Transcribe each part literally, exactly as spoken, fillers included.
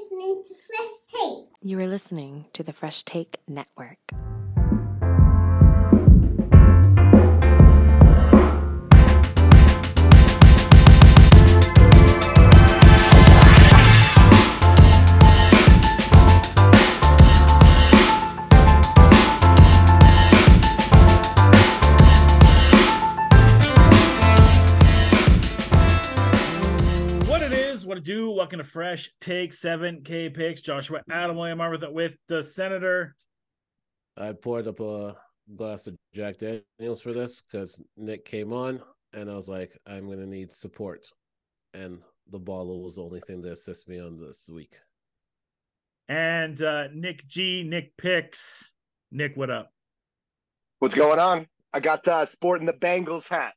listening to Fresh Take. You are listening to the Fresh Take Network. Do welcome to Fresh Take seven K Picks. Joshua Adam William Arthur with the Senator. I poured up a glass of Jack Daniels for this because Nick came on and I was like, I'm going to need support. And the bottle was the only thing to assist me on this week. And uh, Nick G, Nick Picks. Nick, what up? What's going on? I got uh, sporting the Bengals hat.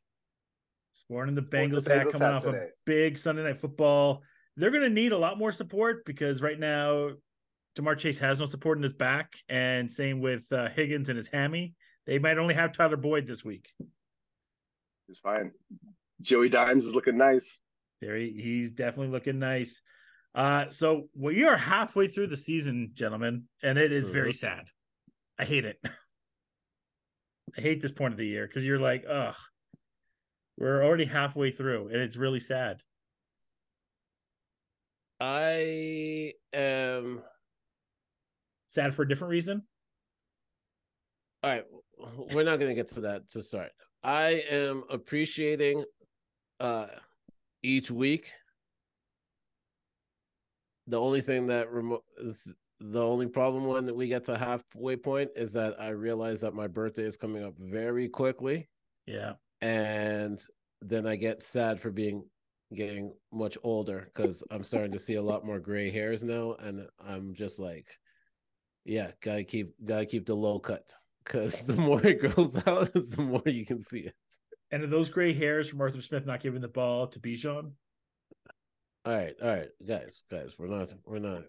Sporting the sporting Bengals, the Bengals hat coming hat off today. A big Sunday Night Football. They're going to need a lot more support because right now DeMar Chase has no support in his back, and same with uh, Higgins and his hammy. They might only have Tyler Boyd this week. He's fine. Joey Dimes is looking nice. There he, he's definitely looking nice. Uh, so we are halfway through the season, gentlemen, and it is very sad. I hate it. I hate this point of the year because you're like, ugh, we're already halfway through, and it's really sad. I am sad for a different reason. All right. We're not going to get to that to start. I am appreciating uh, each week. The only thing that remo- is the only problem when we get to halfway point is that I realize that my birthday is coming up very quickly. Yeah. And then I get sad for being getting much older because I'm starting to see a lot more gray hairs now, and I'm just like, yeah, gotta keep gotta keep the low cut because the more it grows out, the more you can see it. And are those gray hairs from Arthur Smith not giving the ball to Bijan? All right, all right, guys, guys, we're not, we're not.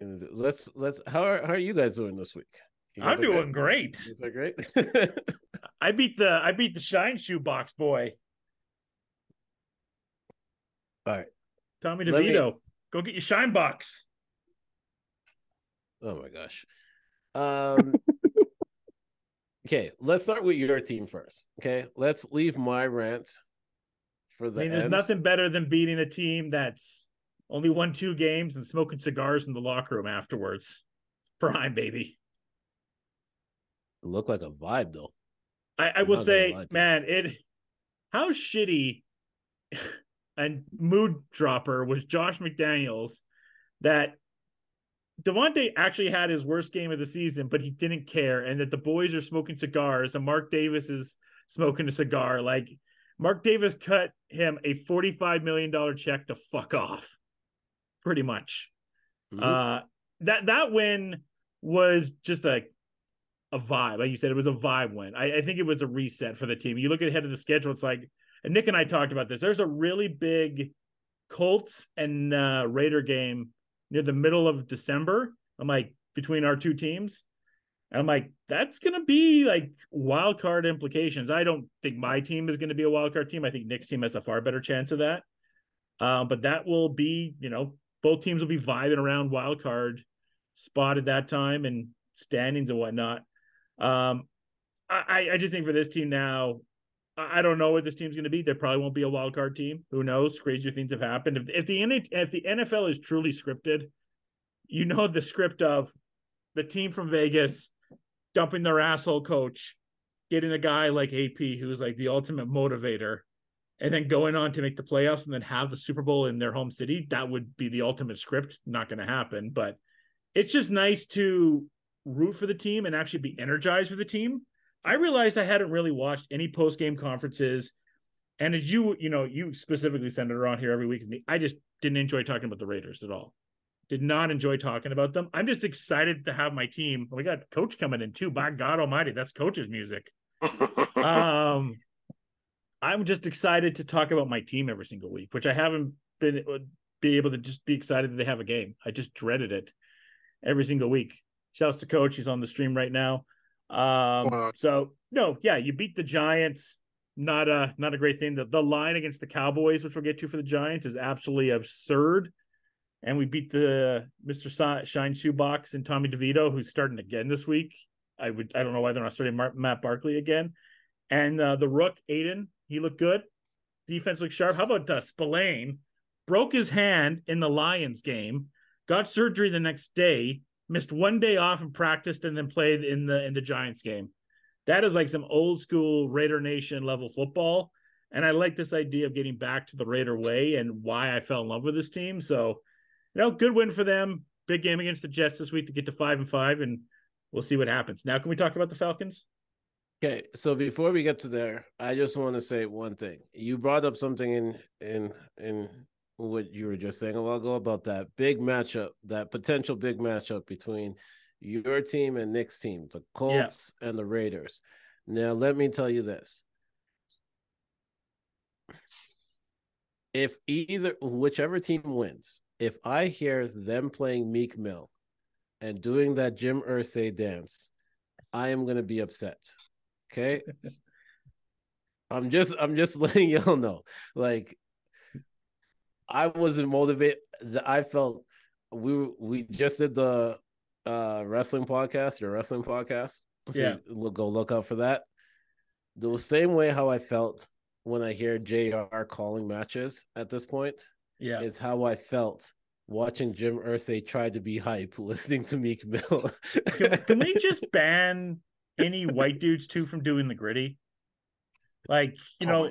Let's let's. How are how are you guys doing this week? I'm doing great. They're great. I beat the I beat the Shine Shoe Box boy. All right, Tommy DeVito, me... go get your shine box. Oh my gosh. Um, okay, let's start with your team first. Okay, let's leave my rant for the I mean, end. There's nothing better than beating a team that's only won two games and smoking cigars in the locker room afterwards. Prime, baby. It looked like a vibe, though. I, I will say, man, it. How shitty. And mood dropper was Josh McDaniels, that Devontae actually had his worst game of the season, but he didn't care, and that the boys are smoking cigars, and Mark Davis is smoking a cigar. Like, Mark Davis cut him a forty-five million dollars check to fuck off, pretty much. Mm-hmm. Uh, that that win was just a a vibe. Like you said, it was a vibe win. I, I think it was a reset for the team. You look ahead of the schedule, it's like, and Nick and I talked about this. There's a really big Colts and uh, Raider game near the middle of December. I'm like, between our two teams. And I'm like, that's going to be like wild card implications. I don't think my team is going to be a wild card team. I think Nick's team has a far better chance of that. Uh, but that will be, you know, both teams will be vibing around wild card spot at that time and standings and whatnot. Um, I, I just think for this team now, I don't know what this team's going to be. They probably won't be a wild card team. Who knows? Crazier things have happened. If, if the if the N F L is truly scripted, you know the script of the team from Vegas dumping their asshole coach, getting a guy like A P who's like the ultimate motivator, and then going on to make the playoffs and then have the Super Bowl in their home city. That would be the ultimate script. Not going to happen, but it's just nice to root for the team and actually be energized for the team. I realized I hadn't really watched any post-game conferences. And as you, you know, you specifically send it around here every week with me, I just didn't enjoy talking about the Raiders at all. Did not enjoy talking about them. I'm just excited to have my team. We got coach coming in too. By God almighty, that's coach's music. um, I'm just excited to talk about my team every single week, which I haven't been be able to just be excited that they have a game. I just dreaded it every single week. Shouts to coach. He's on the stream right now. Um, so no, yeah, you beat the Giants. Not a, not a great thing. The, the line against the Cowboys, which we'll get to for the Giants, is absolutely absurd. And we beat the Mister Shine Shoebox and Tommy DeVito, who's starting again this week. I would I don't know why they're not starting Mar- Matt Barkley again. And uh, the rook, Aiden, he looked good. Defense looked sharp. How about uh, Spillane? Broke his hand in the Lions game, got surgery the next day, missed one day off and practiced, and then played in the in the Giants game. That is like some old school Raider Nation level football. And I like this idea of getting back to the Raider way and why I fell in love with this team. So, you know, good win for them. Big game against the Jets this week to get to five and five, and we'll see what happens. Now, can we talk about the Falcons? Okay, so before we get to there, I just want to say one thing. You brought up something in in in what you were just saying a while ago about that big matchup, that potential big matchup between your team and Nick's team, the Colts yeah. and the Raiders. Now, let me tell you this. If either, whichever team wins, if I hear them playing Meek Mill and doing that Jim Irsay dance, I am going to be upset. Okay. I'm just, I'm just letting y'all know. Like, I wasn't motivated. I felt we we just did the uh, wrestling podcast, your wrestling podcast. So yeah. We'll go look out for that. The same way how I felt when I hear J R calling matches at this point. Yeah, is how I felt watching Jim Irsay try to be hype, listening to Meek Mill. can, can we just ban any white dudes too from doing the gritty? Like, you oh know,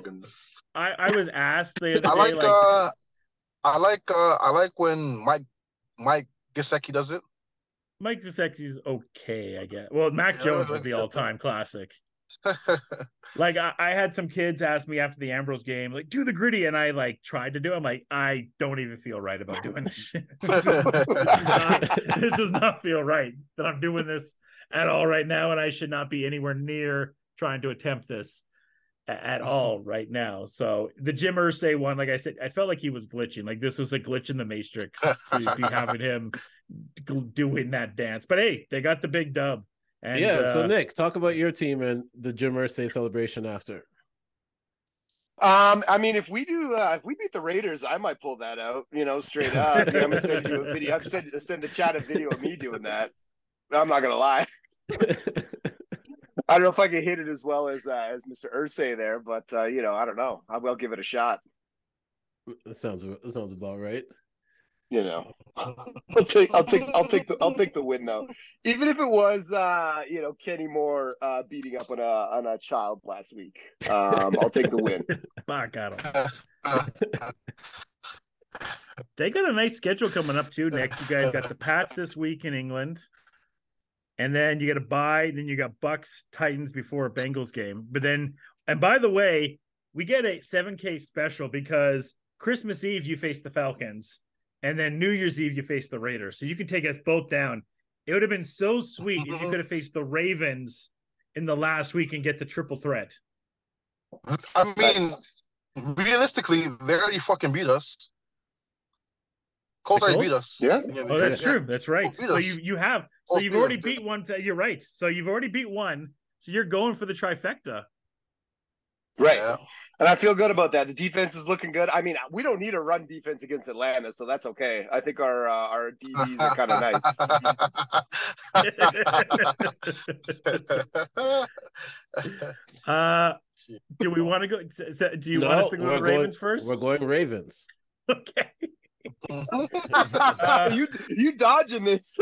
I, I was asked the other day. I like, like uh, I like, uh, I like when Mike Mike Gesicki does it. Mike Gesicki's okay, I guess. Well, Mac yeah, Jones would be all time classic. Like I, I had some kids ask me after the Ambrose game, like, do the gritty, and I like tried to do it. I'm like, I don't even feel right about doing this shit. this, does not, this does not feel right that I'm doing this at all right now, and I should not be anywhere near trying to attempt this at all right now. So the Jim Irsay one, like I said, I felt like he was glitching. Like this was a glitch in the Matrix to be having him doing that dance. But hey, they got the big dub. And, yeah, uh, so Nick, talk about your team and the Jim Irsay celebration after. Um, I mean, if we do, uh, if we beat the Raiders, I might pull that out, you know, straight up. I'm gonna send you a video. I'm send send the chat a video of me doing that. I'm not gonna lie. I don't know if I can hit it as well as uh, as Mister Irsay there, but uh, you know, I don't know. I will give it a shot. That sounds that sounds about right. You know, I'll take, I'll take, I'll take the, I'll take the win though. Even if it was, uh, you know, Kenny Moore uh, beating up on a on a child last week, um, I'll take the win. Fuck, I don't. They got a nice schedule coming up too, Nick. You guys got the Pats this week in England, and then you got a bye. Then you got Bucks Titans before a Bengals game. But then, and by the way, we get a seven K special because Christmas Eve you face the Falcons. And then New Year's Eve, you face the Raiders. So you can take us both down. It would have been so sweet if you could have faced the Ravens in the last week and get the triple threat. I mean, realistically, they already fucking beat us. Colts already beat us. Yeah. Oh, that's yeah. true. That's right. So you, you have. So Colts you've already us, beat one. You're right. So you've already beat one. So you're going for the trifecta. Right. Yeah. And I feel good about that. The defense is looking good. I mean, we don't need a run defense against Atlanta, so that's okay. I think our uh, our D Bs are kind of nice. uh, do we want to go? Do you no, want us to go to Ravens going, first? We're going Ravens. Okay. uh, you you dodging this?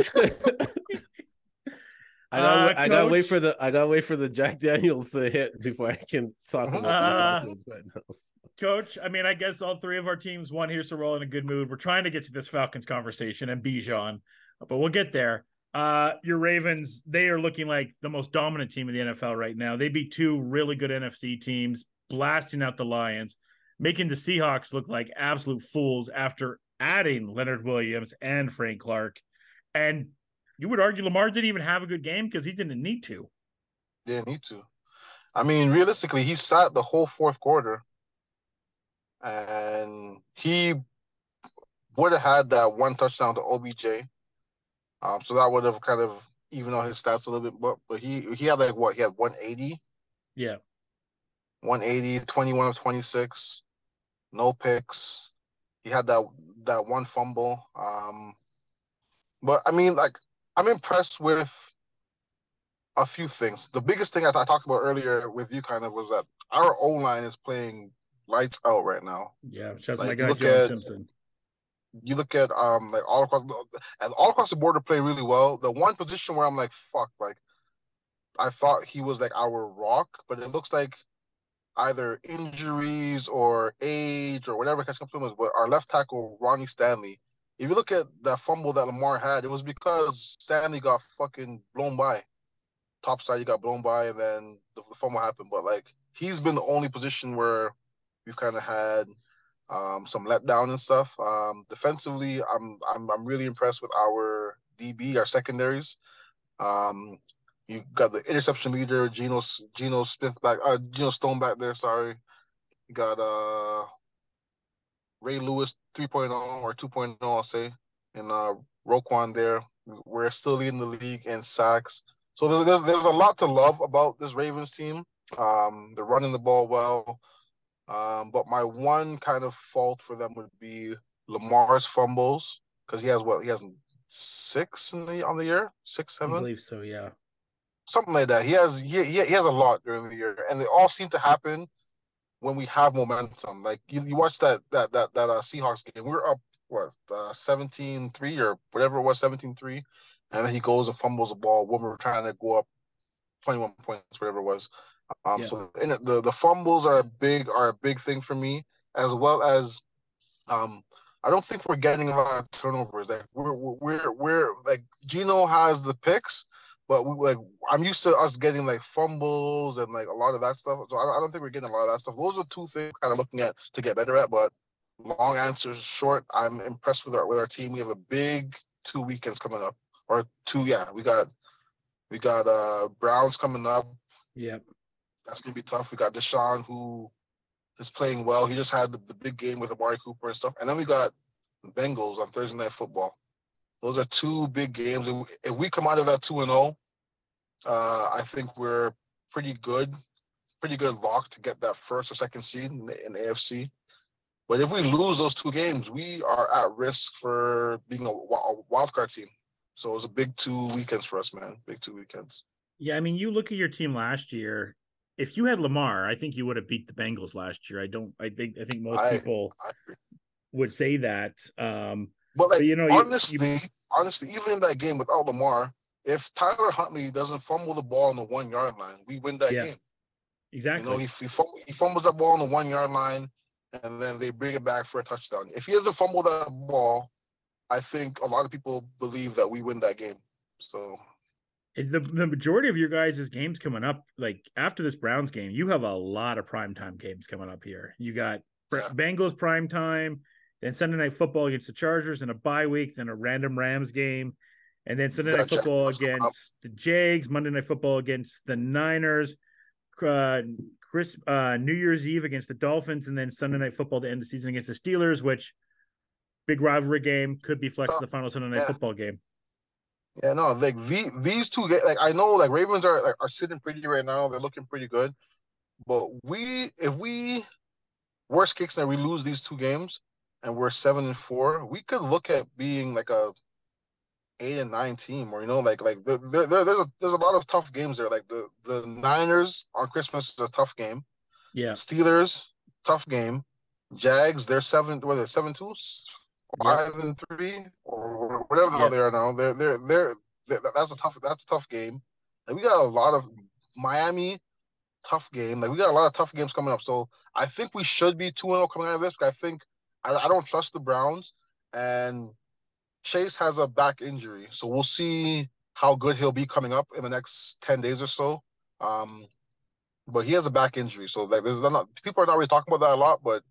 I gotta, uh, I gotta wait for the I gotta wait for the Jack Daniels to hit before I can talk about uh, right now. Coach, I mean, I guess all three of our teams won here, so we're all in a good mood. We're trying to get to this Falcons conversation and Bijan, but we'll get there. Uh, your Ravens, they are looking like the most dominant team in the N F L right now. They beat two really good N F C teams, blasting out the Lions, making the Seahawks look like absolute fools after adding Leonard Williams and Frank Clark. And you would argue Lamar didn't even have a good game because he didn't need to. Didn't need to. I mean, realistically, he sat the whole fourth quarter. And he would have had that one touchdown to O B J. Um, so that would have kind of evened out his stats a little bit. But, but he, he had like what? He had one eighty? Yeah. one eighty, twenty-one of twenty-six. No picks. He had that that one fumble. Um, but, I mean, like, I'm impressed with a few things. The biggest thing I, I talked about earlier with you kind of was that our O-line is playing lights out right now. Yeah, shout out to my guy, John Simpson. You look at um like all across and all across the board to play really well. The one position where I'm like, fuck, like I thought he was like our rock, but it looks like either injuries or age or whatever catch comes. But our left tackle, Ronnie Stanley, if you look at that fumble that Lamar had, it was because Stanley got fucking blown by. Top side, he got blown by, and then the, the fumble happened. But like he's been the only position where we've kind of had Um, some letdown and stuff. Um, defensively, I'm I'm I'm really impressed with our D B, our secondaries. Um, you got the interception leader, Geno Geno Smith back, uh, Geno Stone back there. Sorry, you got uh Ray Lewis three point oh or two point oh, I'll say, and uh, Roquan there. We're still leading the league in sacks. So there's there's, there's a lot to love about this Ravens team. Um, they're running the ball well. Um, but my one kind of fault for them would be Lamar's fumbles, because he has what he has six in the on the year, six, seven. I believe so, yeah, something like that. He has he he has a lot during the year, and they all seem to happen when we have momentum. Like you, you watch that that that that uh, Seahawks game, we were up what uh, seventeen three or whatever it was, seventeen three, and then he goes and fumbles the ball when we were trying to go up twenty-one points, whatever it was. Um, yeah. So in it, the the fumbles are a big are a big thing for me, as well as, um, I don't think we're getting a lot of turnovers. Like we're we're we're like Gino has the picks, but we, like I'm used to us getting like fumbles and like a lot of that stuff. So I don't, I don't think we're getting a lot of that stuff. Those are two things kind of looking at to get better at. But long answer short, I'm impressed with our with our team. We have a big two weekends coming up, or two yeah. We got we got uh Browns coming up. Yep. That's going to be tough. We got Deshaun, who is playing well. He just had the, the big game with Amari Cooper and stuff. And then we got the Bengals on Thursday Night Football. Those are two big games. If we come out of that two and oh, uh, I think we're pretty good, pretty good lock to get that first or second seed in the, in the A F C. But if we lose those two games, we are at risk for being a, a wildcard team. So it was a big two weekends for us, man. Big two weekends. Yeah, I mean, you look at your team last year. If you had Lamar, I think you would have beat the Bengals last year. I don't. I think. I think most I, people I would say that. Um, but, like, but you know, honestly, you, honestly, even in that game without Lamar, if Tyler Huntley doesn't fumble the ball on the one yard line, we win that yeah, game. Exactly. You know, if he, fumbles, he fumbles that ball on the one yard line, and then they bring it back for a touchdown. If he doesn't fumble that ball, I think a lot of people believe that we win that game. So. The, the majority of your guys' games coming up, like after this Browns game, you have a lot of primetime games coming up here. You got yeah. Bengals primetime, then Sunday Night Football against the Chargers, and a bye week, then a random Rams game, and then Sunday Night Football against the Jags, Monday Night Football against the Niners, uh, Chris, uh, New Year's Eve against the Dolphins, and then Sunday Night Football to end the season against the Steelers, which big rivalry game could be flexed to the final Sunday Night yeah. Football game. Yeah, no, like the, these two, like I know, like Ravens are like, are sitting pretty right now. They're looking pretty good, but we, if we, worst case scenario, we lose these two games and we're seven and four, we could look at being like a eight and nine team, or you know, like like there, there, there's a there's a lot of tough games there. Like the the Niners on Christmas is a tough game. Yeah. Steelers, tough game. Jags, they're seven, what are they, seven two? Five yeah. and three, or whatever the yeah. hell they are now. They're, they're they're they're that's a tough that's a tough game. And we got a lot of Miami, tough game. Like we got a lot of tough games coming up. So I think we should be two and zero coming out of this. Because I think I, I don't trust the Browns, and Chase has a back injury, so we'll see how good he'll be coming up in the next ten days or so. Um, but he has a back injury, so like there's not people are not really talking about that a lot, but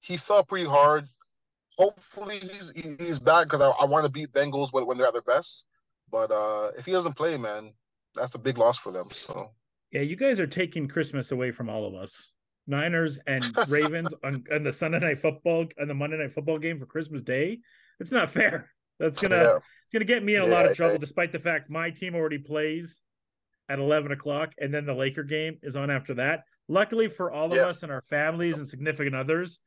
he fell pretty hard. Hopefully he's he's back, because I, I want to beat Bengals when, when they're at their best. But uh, if he doesn't play, man, that's a big loss for them. So yeah, you guys are taking Christmas away from all of us. Niners and Ravens on, on the Sunday Night Football and the Monday Night Football game for Christmas Day. It's not fair. That's gonna yeah. it's gonna get me in a yeah, lot of trouble, yeah. despite the fact my team already plays at eleven o'clock, and then the Laker game is on after that. Luckily for all of yeah. us and our families and significant others,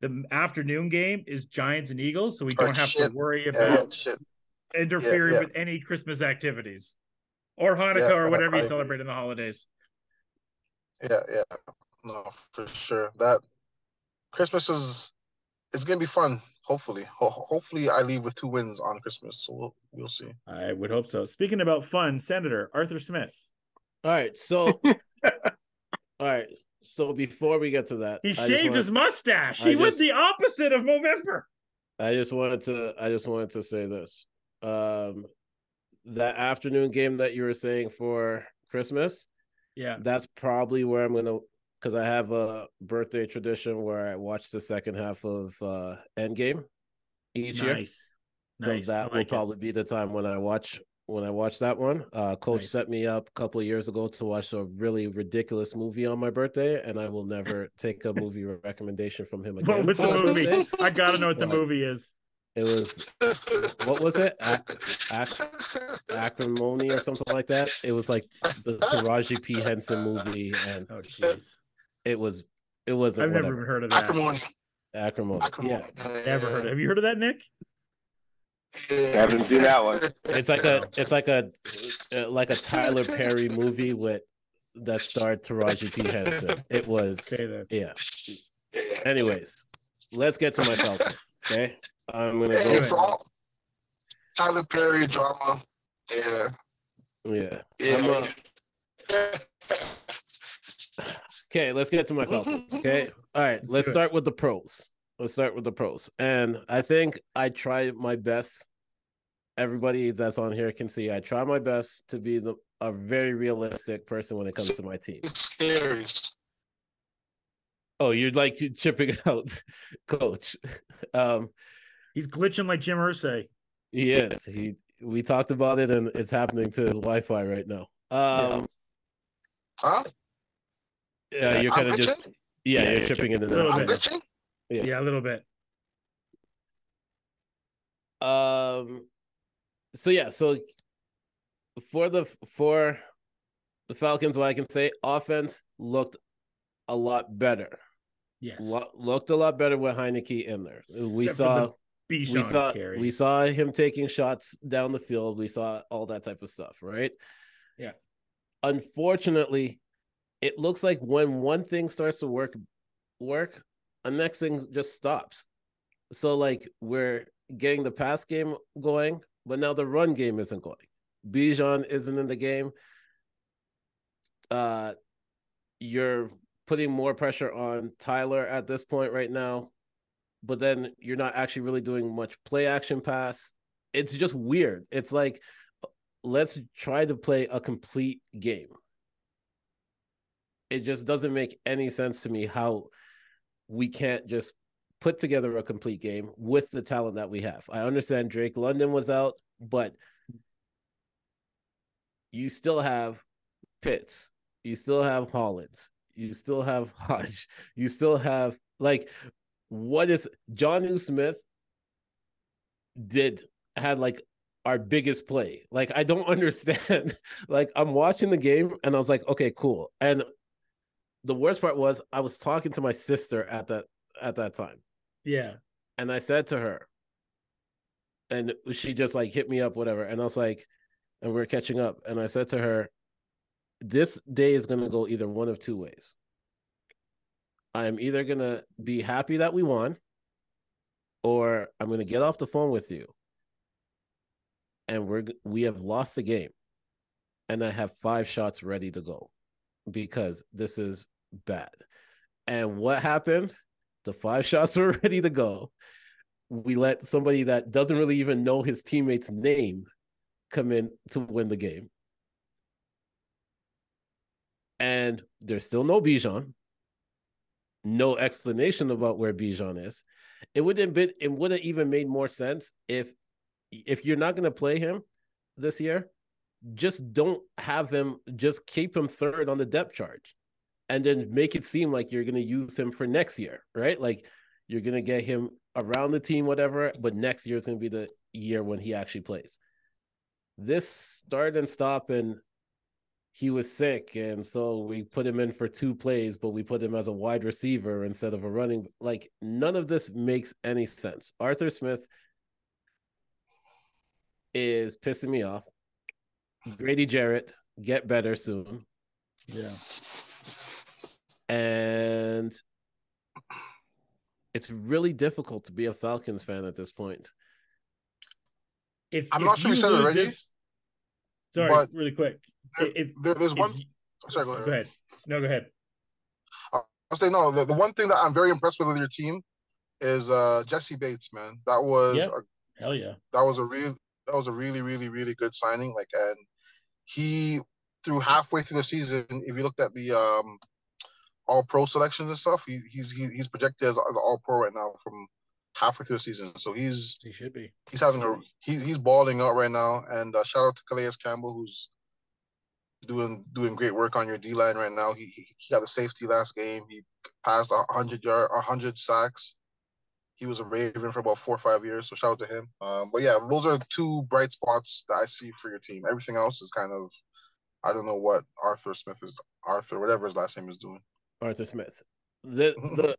The afternoon game is Giants and Eagles, so we don't or have ship. to worry about yeah, interfering yeah, yeah. with any Christmas activities or Hanukkah yeah, or whatever I, you celebrate I, in the holidays. Yeah, yeah. No, for sure. That Christmas is it's going to be fun, hopefully. Ho- hopefully I leave with two wins on Christmas, so we'll, we'll see. I would hope so. Speaking about fun, Senator Arthur Smith. All right, so all right. So before we get to that, he I shaved wanted, his mustache. He I was just, the opposite of Movember. I just wanted to I just wanted to say this. Um, that afternoon game that you were saying for Christmas, yeah, that's probably where I'm gonna, because I have a birthday tradition where I watch the second half of uh, Endgame each nice. year. So nice. that like will it. probably be the time when I watch when I watch that one. Uh, Coach nice. set me up a couple of years ago to watch a really ridiculous movie on my birthday, and I will never take a movie recommendation from him again. What was the movie? I gotta know what the like, movie is. It was, what was it? Ac- Ac- Acrimony or something like that. It was like the Taraji P. Henson movie, and oh jeez, it was it wasn't. I've whatever. never heard of that. Acrimony. Acrimony. Acrimony. Yeah, never heard of. Have you heard of that, Nick? I haven't seen that one. It's like a, it's like a, like a Tyler Perry movie with that starred Taraji P. Henson. It was, okay, yeah. Anyways, let's get to my Falcons. Okay, I'm gonna hey, go. All, Tyler Perry drama. Yeah. Yeah. yeah. A... okay, let's get to my Falcons. Okay. All right. Let's start with the pros. Let's start with the pros. And I think I try my best. Everybody that's on here can see I try my best to be the, a very realistic person when it comes to my team. Scary. Oh, you're like you're chipping out, Coach. Um, He's glitching like Jim Irsay. Yes. He, we talked about it, and it's happening to his Wi-Fi right now. Um, huh? Yeah, you're kind of just... Yeah, yeah, you're, you're chipping in and out. I'm glitching? Yeah. yeah, a little bit. Um, so yeah, so for the for the Falcons, what I can say, offense looked a lot better. Yes, Lo- looked a lot better with Heineke in there. We Except saw, the we saw, carry. we saw him taking shots down the field. We saw all that type of stuff, right? Yeah. Unfortunately, it looks like when one thing starts to work, work. the next thing just stops. So like we're getting the pass game going, but now the run game isn't going. Bijan isn't in the game. Uh, you're putting more pressure on Tyler at this point right now, but then you're not actually really doing much play action pass. It's just weird. It's like, let's try to play a complete game. It just doesn't make any sense to me how we can't just put together a complete game with the talent that we have. I understand Drake London was out, but you still have Pitts. You still have Hollins. You still have Hodge. You still have, like, what is Jonnu Smith did had like our biggest play. Like, I don't understand. Like, I'm watching the game and I was like, okay, cool. And the worst part was I was talking to my sister at that at that time. Yeah. And I said to her, and she just like hit me up, whatever. And I was like, and we we're catching up. And I said to her, this day is going to go either one of two ways. I'm either going to be happy that we won, or I'm going to get off the phone with you. And we're, we have lost the game. And I have five shots ready to go, because this is bad. And what happened? The five shots were ready to go. We let somebody that doesn't really even know his teammate's name come in to win the game. And there's still no Bijan. No explanation about where Bijan is. It wouldn't been, it would have even made more sense if if you're not going to play him this year, just don't have him, just keep him third on the depth chart and then make it seem like you're going to use him for next year, right? Like you're going to get him around the team, whatever, but next year is going to be the year when he actually plays. This start and stop and he was sick, and so we put him in for two plays, but we put him as a wide receiver instead of a running. Like, none of this makes any sense. Arthur Smith is pissing me off. Grady Jarrett, get better soon. Yeah. And it's really difficult to be a Falcons fan at this point. If I'm if not sure you said it already. This... Sorry, really quick. There, if, there, there's if, one. If... Sorry, go ahead. Go ahead. No, go ahead. Uh, I'll say no. The, the one thing that I'm very impressed with with your team is uh, Jesse Bates, man. That was yep. a, hell yeah. That was a real. That was a really, really, really good signing. Like, and he through halfway through the season, if you looked at the um, All Pro selections and stuff, he, he's he, he's projected as the All Pro right now from halfway through the season. So he's he should be. He's having a he, he's balling out right now. And uh, shout out to Calais Campbell, who's doing doing great work on your D line right now. He he got a safety last game. He passed a hundred yard, a hundred sacks. He was a Raven for about four or five years, so shout out to him. Um, but, yeah, those are two bright spots that I see for your team. Everything else is kind of, I don't know what Arthur Smith is, Arthur, whatever his last name is doing. Arthur Smith. The, the,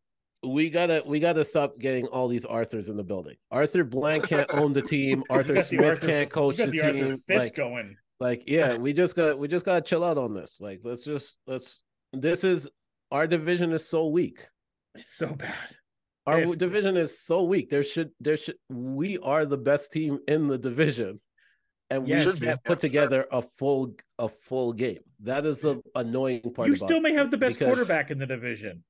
we gotta we gotta stop getting all these Arthurs in the building. Arthur Blank can't own the team. Arthur the Smith Arthur, can't coach the, the team. Like, going. like, yeah, we just got we just gotta chill out on this. Like, let's just let's. This is our division is so weak. It's so bad. Our if, division is so weak. There should, there should, we are the best team in the division, and yes, we can't put together a full, a full game. That is the annoying part. You about still may have the best quarterback in the division.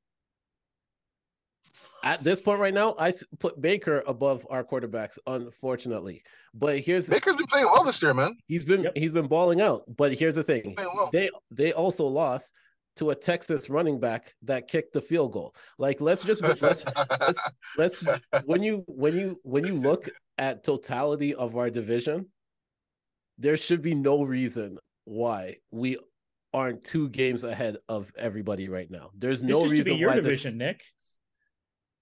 At this point, right now, I put Baker above our quarterbacks, unfortunately. But here's Baker's been playing well this year, man. He's been yep. he's been balling out. But here's the thing: well. they they also lost to a Texas running back that kicked the field goal. Like, let's just let's, let's let's when you when you when you look at totality of our division, there should be no reason why we aren't two games ahead of everybody right now. There's no this is reason to be your why division, the, Nick.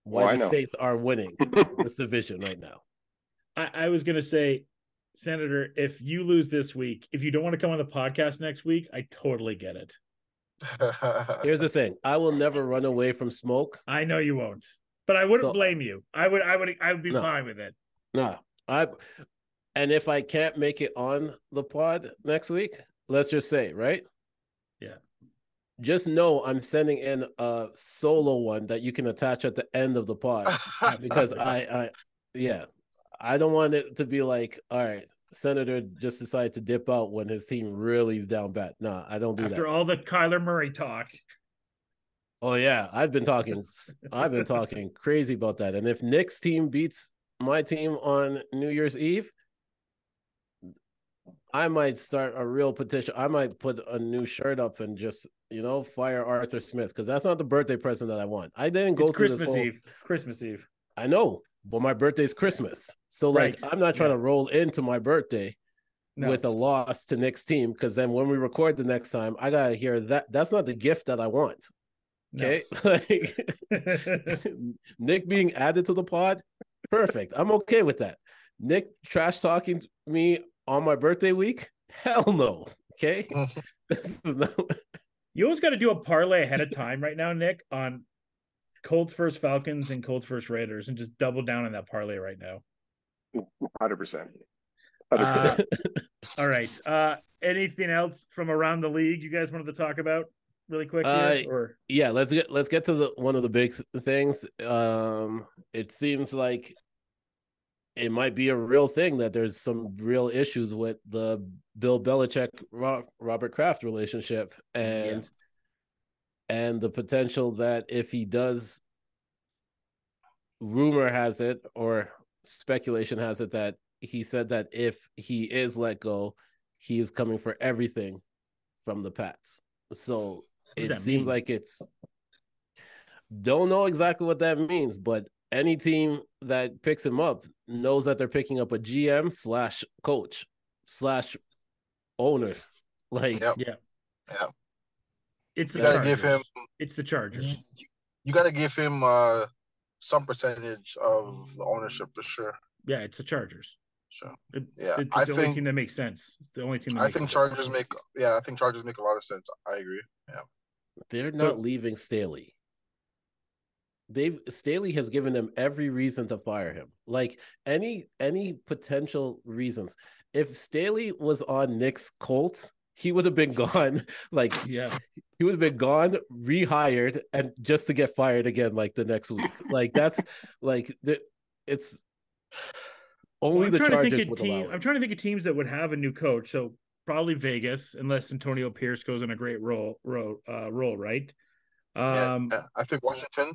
Why well, the Saints are winning this division right now. I, I was gonna say, Senator, if you lose this week, if you don't want to come on the podcast next week, I totally get it. Here's the thing. I will never run away from smoke. I know you won't, but I wouldn't so, blame you. I would, I would, I would be no, fine with it. No, I, and if I can't make it on the pod next week, let's just say, right? Yeah. Just know I'm sending in a solo one that you can attach at the end of the pod because I, I, yeah, I don't want it to be like, all right, Senator just decided to dip out when his team really is down bad. Nah, I don't do After that. After all the Kyler Murray talk. Oh, yeah. I've been talking. I've been talking crazy about that. And if Nick's team beats my team on New Year's Eve, I might start a real petition. I might put a new shirt up and just, you know, fire Arthur Smith, because that's not the birthday present that I want. I didn't go it's through Christmas this whole... Eve. Christmas Eve. I know. But my birthday's Christmas. So, like, right. I'm not trying yeah. to roll into my birthday no. with a loss to Nick's team, because then when we record the next time, I got to hear that. That's not the gift that I want. Okay? No. Like, Nick being added to the pod, perfect. I'm okay with that. Nick trash-talking me on my birthday week? Hell no. Okay? This is not... You always got to do a parlay ahead of time right now, Nick, on – Colts versus Falcons and Colts versus Raiders, and just double down on that parlay right now. one hundred percent. one hundred percent. Uh, all right. Uh, anything else from around the league you guys wanted to talk about really quick? Uh, here, or? Yeah, let's get let's get to the, one of the big things. Um, it seems like it might be a real thing that there's some real issues with the Bill Belichick Robert Kraft relationship, and. Yeah. And the potential that if he does, rumor has it, or speculation has it, that he said that if he is let go, he is coming for everything from the Pats. So it seems like it's, don't know exactly what that means, but any team that picks him up knows that they're picking up a G M slash coach slash owner. Like, yep. yeah. Yeah. It's the, you gotta give him, it's the Chargers. You, you got to give him uh, some percentage of the ownership for sure. Yeah, it's the Chargers. So it, yeah, it's I the think, only team that makes sense. It's the only team. That I makes think sense. Chargers make. Yeah, I think Chargers make a lot of sense. I agree. Yeah, they're not but, leaving Staley. They've Staley has given them every reason to fire him. Like any any potential reasons. If Staley was on Nick's Colts, he would have been gone. Like yeah, he would have been gone, rehired, and just to get fired again like the next week. Like that's like the, it's only well, the Chargers would team, allow it. I'm trying to think of teams that would have a new coach. So probably Vegas, unless Antonio Pierce goes in a great role role uh, role, right? Um, yeah, I think Washington.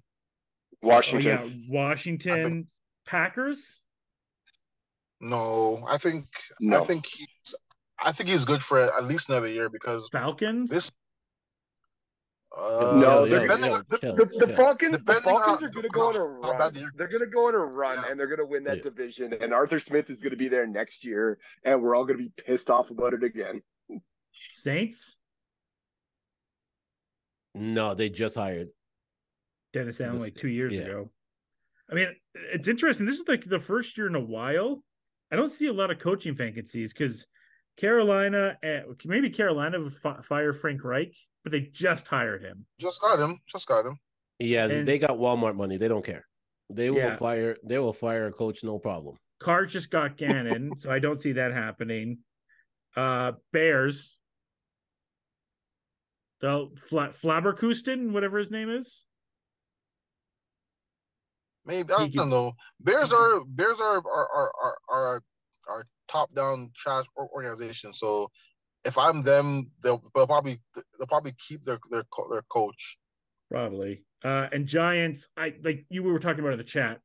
Washington, oh, yeah. Washington, think, Packers. No, I think no. I think he's I think he's good for at least another year because Falcons. This, uh, no, yeah, yeah, on, the, the, the, the Falcons. The Falcons on, are going to go on a run. They're going to go on a run, yeah. and they're going to win that yeah. division. And Arthur Smith is going to be there next year, and we're all going to be pissed off about it again. Saints. No, they just hired Dennis Allen like two years yeah. ago. I mean, it's interesting. This is like the first year in a while. I don't see a lot of coaching vacancies because Carolina, maybe Carolina would f- fire Frank Reich, but they just hired him. Just got him. Just got him. Yeah, and they got Walmart money. They don't care. They will yeah. fire. They will fire a coach, no problem. Cards just got Gannon, so I don't see that happening. Uh, Bears. So Fla- Flabberkustin, whatever his name is. Maybe I don't know. Bears are Bears are are are are, are, are top down trash organization. So if I'm them, they'll, they'll probably they'll probably keep their their their coach. Probably. Uh, and Giants, I like you were talking about in the chat.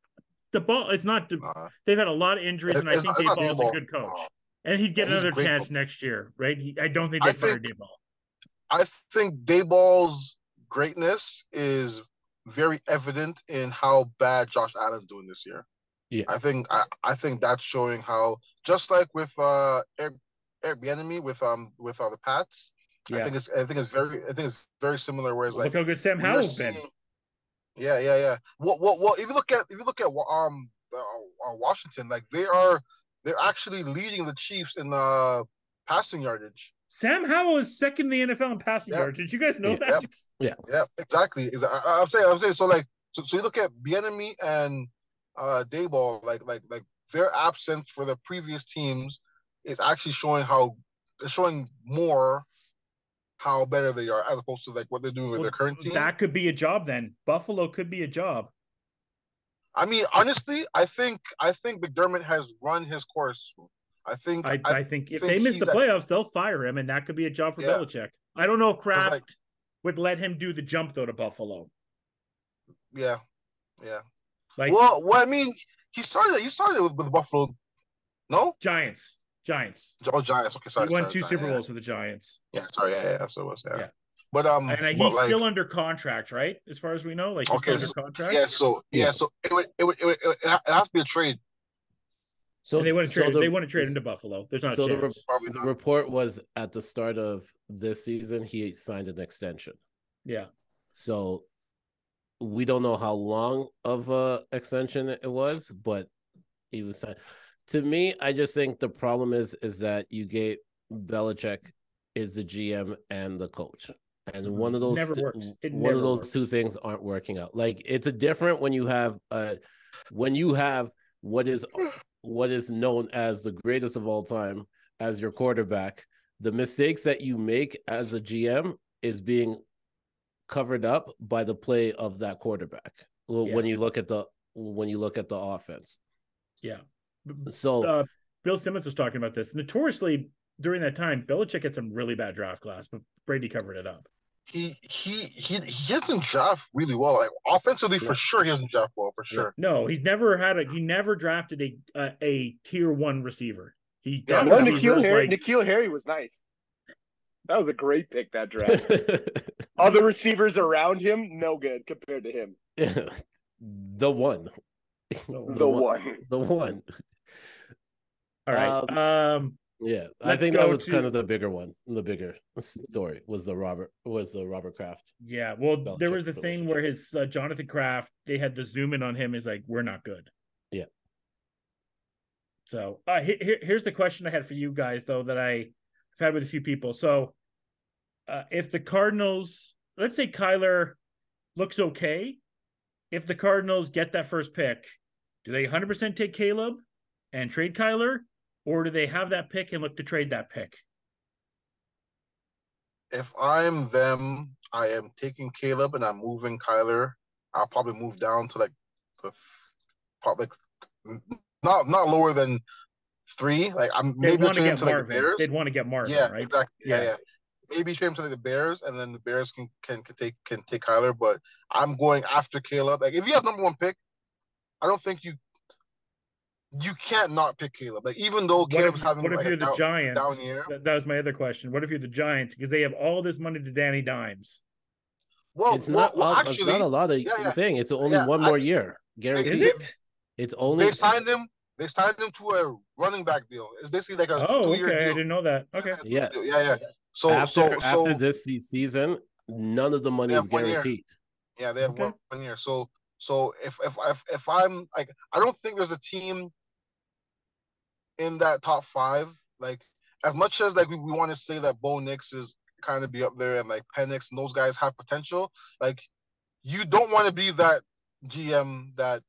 Daboll, it's not. Uh, they've had a lot of injuries, and I think Daboll is a good coach, uh, and he'd get another chance next year, right? He, I don't think they fire Daboll. I think Daboll's greatness is very evident in how bad Josh Allen's doing this year. Yeah, I think I, I think that's showing how just like with uh Airbnb with um with uh, the Pats. Yeah. I think it's I think it's very I think it's very similar. Whereas well, like look how good Sam Howell's seeing, been. Yeah, yeah, yeah. What what what? If you look at if you look at um uh, Washington, like they are they're actually leading the Chiefs in uh passing yardage. Sam Howell is second in the N F L in passing yep. yards. Did you guys know yeah, that? Yeah, yeah, exactly. I, I'm saying, I'm saying. So like, so, so you look at Bienemy and uh, Daboll, like, like, like their absence for the previous teams is actually showing how they're showing more how better they are as opposed to like what they're doing with well, their current team. That could be a job then. Buffalo could be a job. I mean, honestly, I think I think McDermott has run his course. I think I, I, I think if think they miss the playoffs, at, they'll fire him, and that could be a job for yeah. Belichick. I don't know if Kraft like, would let him do the jump though to Buffalo. Yeah, yeah. Like, well, well, I mean, he started. He started with, with Buffalo. No, Giants, Giants. Oh, Giants. Okay, sorry. He won sorry, two sorry, Super Bowls yeah. with the Giants. Yeah, sorry. Yeah, yeah. That's what it was. Yeah. yeah. But um, and he's but, like, still under contract, right? As far as we know, like he's okay, still so, under contract. Yeah. So yeah. yeah. So it would it would it would it would have to be a trade. So and they want to trade. So the, they want to trade into Buffalo. There's not so a chance. The, re- the report was at the start of this season he signed an extension. Yeah. So we don't know how long of a extension it was, but he was signed. To me, I just think the problem is is that you gave Belichick is the G M and the coach, and one of those never two, works. It one never of those works. Two things aren't working out. Like it's a different when you have uh when you have what is. what is known as the greatest of all time as your quarterback, the mistakes that you make as a G M is being covered up by the play of that quarterback. Yeah. When you look at the, when you look at the offense. Yeah. So uh, Bill Simmons was talking about this notoriously during that time. Belichick had some really bad draft class, but Brady covered it up. He, he, he, he doesn't draft really well. Like, offensively, yeah. for sure, he doesn't draft well, for sure. No, he's never had a, he never drafted a, a, a tier one receiver. He, yeah, well, N'Keal Harry, like... N'Keal Harry was nice. That was a great pick, that draft. Other receivers around him, no good compared to him. the one. The, the one. one. The one. All right. Um, um Yeah, Let's I think that was to... kind of the bigger one. The bigger story was the Robert was the Robert Kraft. Yeah, well, Belichick there was the thing where his uh, Jonathan Kraft, they had the zoom in on him. Is like, we're not good. Yeah. So uh, here, here's the question I had for you guys, though, that I've had with a few people. So uh, if the Cardinals, let's say Kyler looks okay, if the Cardinals get that first pick, do they one hundred percent take Caleb and trade Kyler, or do they have that pick and look to trade that pick? If I'm them, I am taking Caleb and I'm moving Kyler. I'll probably move down to like the probably not not lower than three. Like I'm they'd maybe trade him to Marvin. Like the Bears. They'd want to get Marvin. Yeah, right? Exactly. Yeah, yeah. yeah. Maybe trade him to like the Bears, and then the Bears can, can can take can take Kyler. But I'm going after Caleb. Like if you have number one pick, I don't think you you can't not pick Caleb. Like even though what Caleb's if, having what like if you're the down, Giants down here. That, that was my other question. What if you're the Giants because they have all this money to Danny Dimes? Well, it's, well, not, well actually, it's not a lot of yeah, yeah, thing. It's only yeah, one more I, year. Guaranteed. Is it? It's only they signed him. They signed him to a running back deal. It's basically like a oh, two-year okay. deal. I didn't know that. Okay. Yeah. Yeah. Yeah. So after so, after so, this season, none of the money is guaranteed. Yeah, they have okay. one, one year. So so if, if if if I'm like, I don't think there's a team in that top five. Like as much as like we, we want to say that Bo Nix is kind of be up there and like Penix and those guys have potential. Like you don't want to be that G M that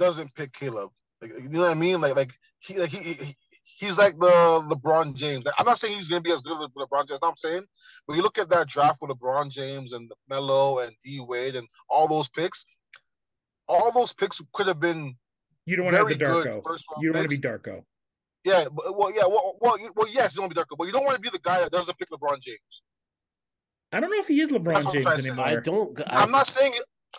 doesn't pick Caleb. Like you know what I mean? Like like he like he, he he's like the LeBron James. Like, I'm not saying he's gonna be as good as LeBron James. That's what I'm saying. But you look at that draft with LeBron James and Melo and D Wade and all those picks. All those picks could have been. You don't want to have the Darko. You don't picks. want to be Darko. Yeah, well, yeah, well, well, well yes, you want to be Darko, but you don't want to be the guy that doesn't pick LeBron James. I don't know if he is LeBron James anymore. I don't. I... I'm not saying.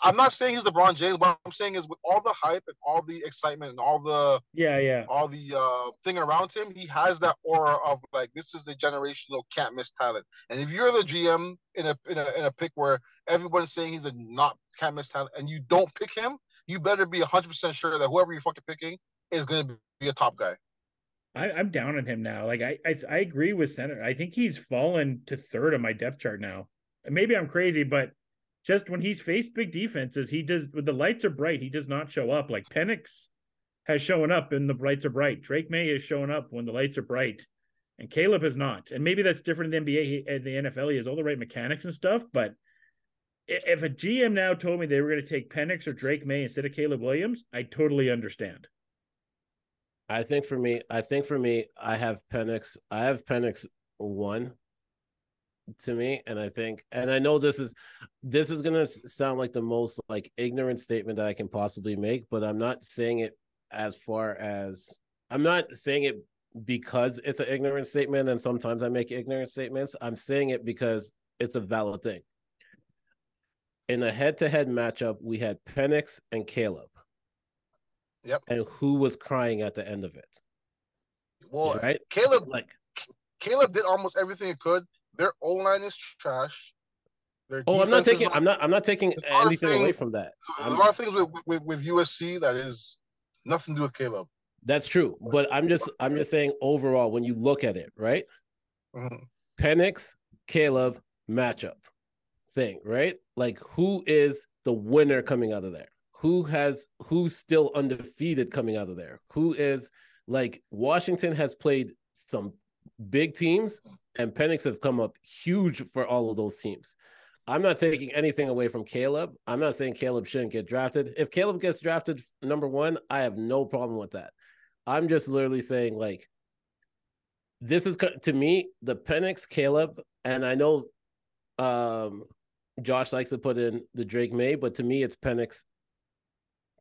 I'm not saying he's LeBron James. What I'm saying is, with all the hype and all the excitement and all the yeah, yeah, all the uh, thing around him, he has that aura of like this is the generational can't miss talent. And if you're the G M in a in a in a pick where everyone's saying he's a not can't miss talent, and you don't pick him, you better be one hundred percent sure that whoever you're fucking picking is going to be a top guy. I, I'm down on him now. Like I, I, I agree with Senator. I think he's fallen to third on my depth chart now. Maybe I'm crazy, but just when he's faced big defenses, he does. When the lights are bright, he does not show up. Like Penix has shown up, and the lights are bright. Drake May has shown up when the lights are bright, and Caleb has not. And maybe that's different in the N B A and the N F L. He has all the right mechanics and stuff. But if a G M now told me they were going to take Penix or Drake May instead of Caleb Williams, I totally understand. I think for me, I think for me, I have Penix. I have Penix one to me, and I think, and I know this is, this is gonna sound like the most like ignorant statement that I can possibly make, but I'm not saying it as far as I'm not saying it because it's an ignorant statement, and sometimes I make ignorant statements. I'm saying it because it's a valid thing. In a head-to-head matchup, we had Penix and Caleb. Yep. And who was crying at the end of it? Well, right? Caleb, like Caleb, did almost everything he could. Their O line is trash. Their oh, I'm not taking. Not, I'm not. I'm not taking anything thing, away from that. A lot of things with, with with U S C that is nothing to do with Caleb. That's true, but I'm just I'm just saying overall when you look at it, right? Mm-hmm. Penix, Caleb matchup thing, right? Like who is the winner coming out of there? Who has who's still undefeated coming out of there? Who is like Washington has played some big teams and Penix have come up huge for all of those teams. I'm not taking anything away from Caleb. I'm not saying Caleb shouldn't get drafted. If Caleb gets drafted number one, I have no problem with that. I'm just literally saying like this is to me the Penix, Caleb, and I know um, Josh likes to put in the Drake May, but to me it's Penix.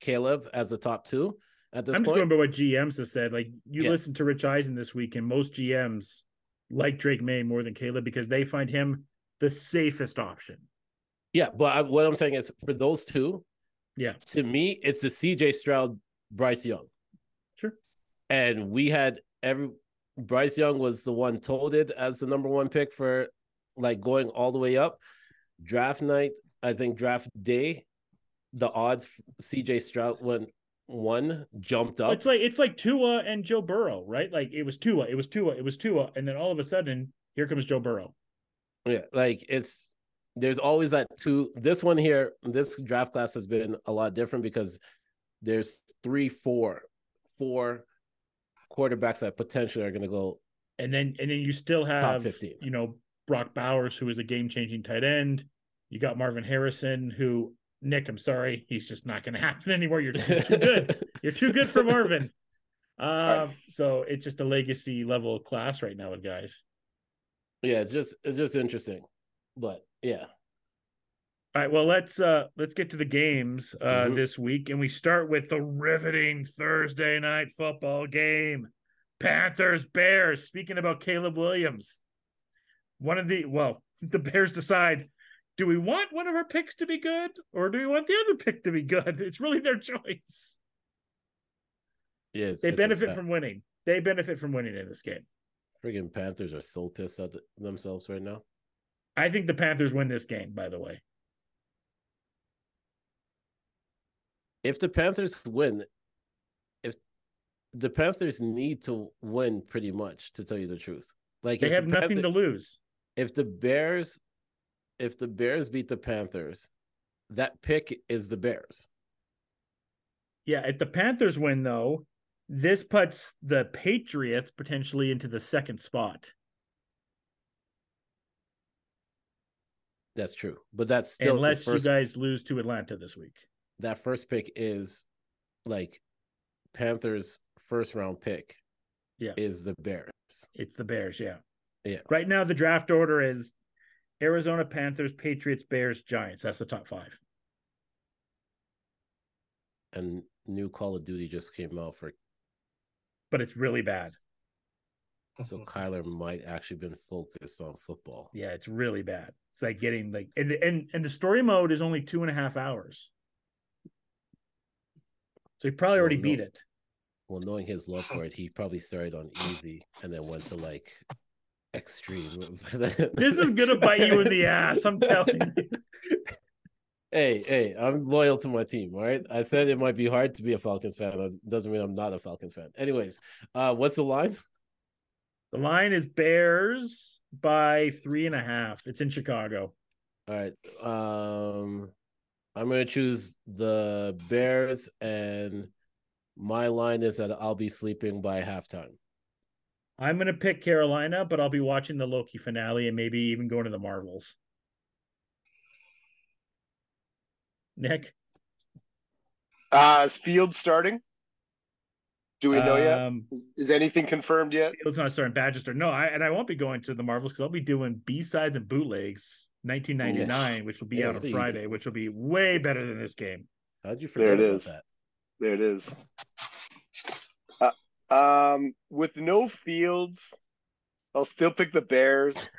Caleb as the top two at this I'm point. I'm just going by what G Ms have said. Like you yeah. listen to Rich Eisen this week, and most G Ms like Drake May more than Caleb because they find him the safest option. Yeah, but I, what I'm saying is for those two, yeah, to me it's the C J Stroud, Bryce Young. Sure. And we had every Bryce Young was the one touted as the number one pick for like going all the way up. Draft night, I think draft day. The odds C J Stroud went one jumped up. It's like it's like Tua and Joe Burrow, right? Like it was Tua, it was Tua, it was Tua, and then all of a sudden, here comes Joe Burrow. Yeah, like it's there's always that two. This one here, this draft class has been a lot different because there's three, four, four quarterbacks that potentially are going to go. And then and then you still have, top fifteen. You know, Brock Bowers, who is a game-changing tight end. You got Marvin Harrison, who, Nick, I'm sorry, he's just not going to happen anymore. You're too good. You're too good for Marvin. Uh, so it's just a legacy level of class right now with guys. Yeah, it's just it's just interesting, but yeah. All right, well, let's uh, let's get to the games uh, mm-hmm. this week, and we start with the riveting Thursday night football game, Panthers Bears. Speaking about Caleb Williams, one of the well, the Bears decide: do we want one of our picks to be good, or do we want the other pick to be good? It's really their choice. Yeah, it's, they it's benefit from winning. They benefit from winning in this game. Freaking Panthers are so pissed at themselves right now. I think the Panthers win this game, by the way. If the Panthers win, if the Panthers need to win pretty much, to tell you the truth. Like they have the nothing Panther, to lose. If the Bears, if the Bears beat the Panthers, that pick is the Bears. Yeah, if the Panthers win, though, this puts the Patriots potentially into the second spot. That's true. But that's still unless you guys lose to Atlanta this week. That first pick is like Panthers' first round pick. Yeah, is the Bears. It's the Bears. Yeah, yeah. Right now, the draft order is Arizona, Panthers, Patriots, Bears, Giants. That's the top five. And new Call of Duty just came out for, but it's really bad. So Kyler might actually been focused on football. Yeah, it's really bad. It's like getting like and and and the story mode is only two and a half hours. So he probably already well, beat know, it. Well, knowing his love for it, he probably started on easy and then went to like extreme. This is gonna bite you in the ass, I'm telling you. Hey, hey, I'm loyal to my team, all right? I said it might be hard to be a Falcons fan. It doesn't mean I'm not a Falcons fan. Anyways, uh, what's the line? The line is Bears by three and a half. It's in Chicago. All right. Um I'm going to choose the Bears, and my line is that I'll be sleeping by halftime. I'm going to pick Carolina, but I'll be watching the Loki finale and maybe even going to the Marvels. Nick? Uh, is Fields starting? Do we know um, yet? Is, is anything confirmed yet? Fields not starting. Badgester. No, I, and I won't be going to the Marvels because I'll be doing B-sides and bootlegs. nineteen ninety-nine, Ooh. Which will be yeah, out on Friday, which will be way better than this game. How'd you forget there it about is. That? There it is. Uh, um, with no Fields, I'll still pick the Bears.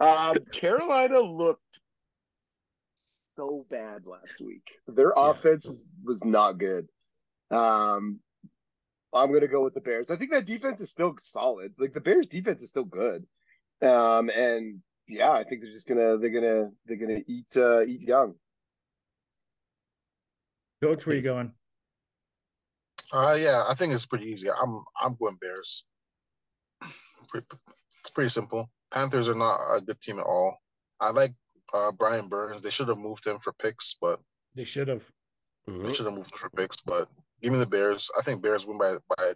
um, Carolina looked so bad last week. Their yeah. offense was not good. Um, I'm going to go with the Bears. I think that defense is still solid. Like the Bears' defense is still good. Um and yeah, I think they're just gonna they're gonna they're gonna eat uh, eat young. Coach, where are you going? Uh yeah, I think it's pretty easy. I'm I'm going Bears. Pretty, pretty simple. Panthers are not a good team at all. I like uh, Brian Burns. They should have moved him for picks, but they should have. They should have moved him for picks, but give me the Bears. I think Bears win by by.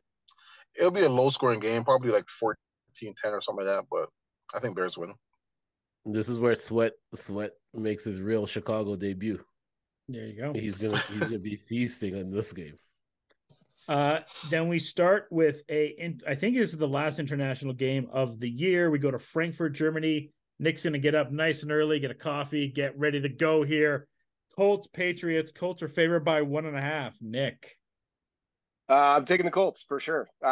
It'll be a low scoring game, probably like fourteen ten or something like that, but. I think Bears win. This is where Sweat Sweat makes his real Chicago debut. There you go. He's gonna he's gonna be feasting on this game. Uh, then we start with a. In, I think this is the last international game of the year. We go to Frankfurt, Germany. Nick's gonna get up nice and early, get a coffee, get ready to go here. Colts, Patriots. Colts are favored by one and a half. Nick. Uh, I'm taking the Colts for sure. Um,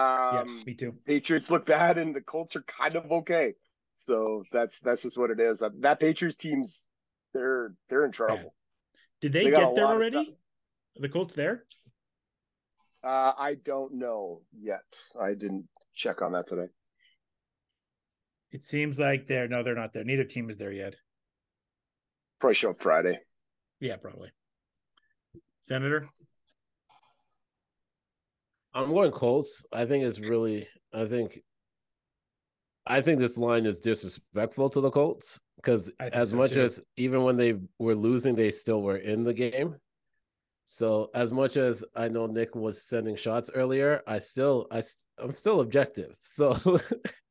yeah, me too. Patriots look bad, and the Colts are kind of okay. So that's that's just what it is. That Patriots team's they're they're in trouble. Yeah. Did they, they get there already? Are the Colts there? Uh, I don't know yet. I didn't check on that today. It seems like they're no, they're not there. Neither team is there yet. Probably show up Friday. Yeah, probably. Senator, I'm going Colts. I think it's really. I think. I think this line is disrespectful to the Colts because as so much too. as even when they were losing, they still were in the game. So as much as I know Nick was sending shots earlier, I still, I, I'm still objective. So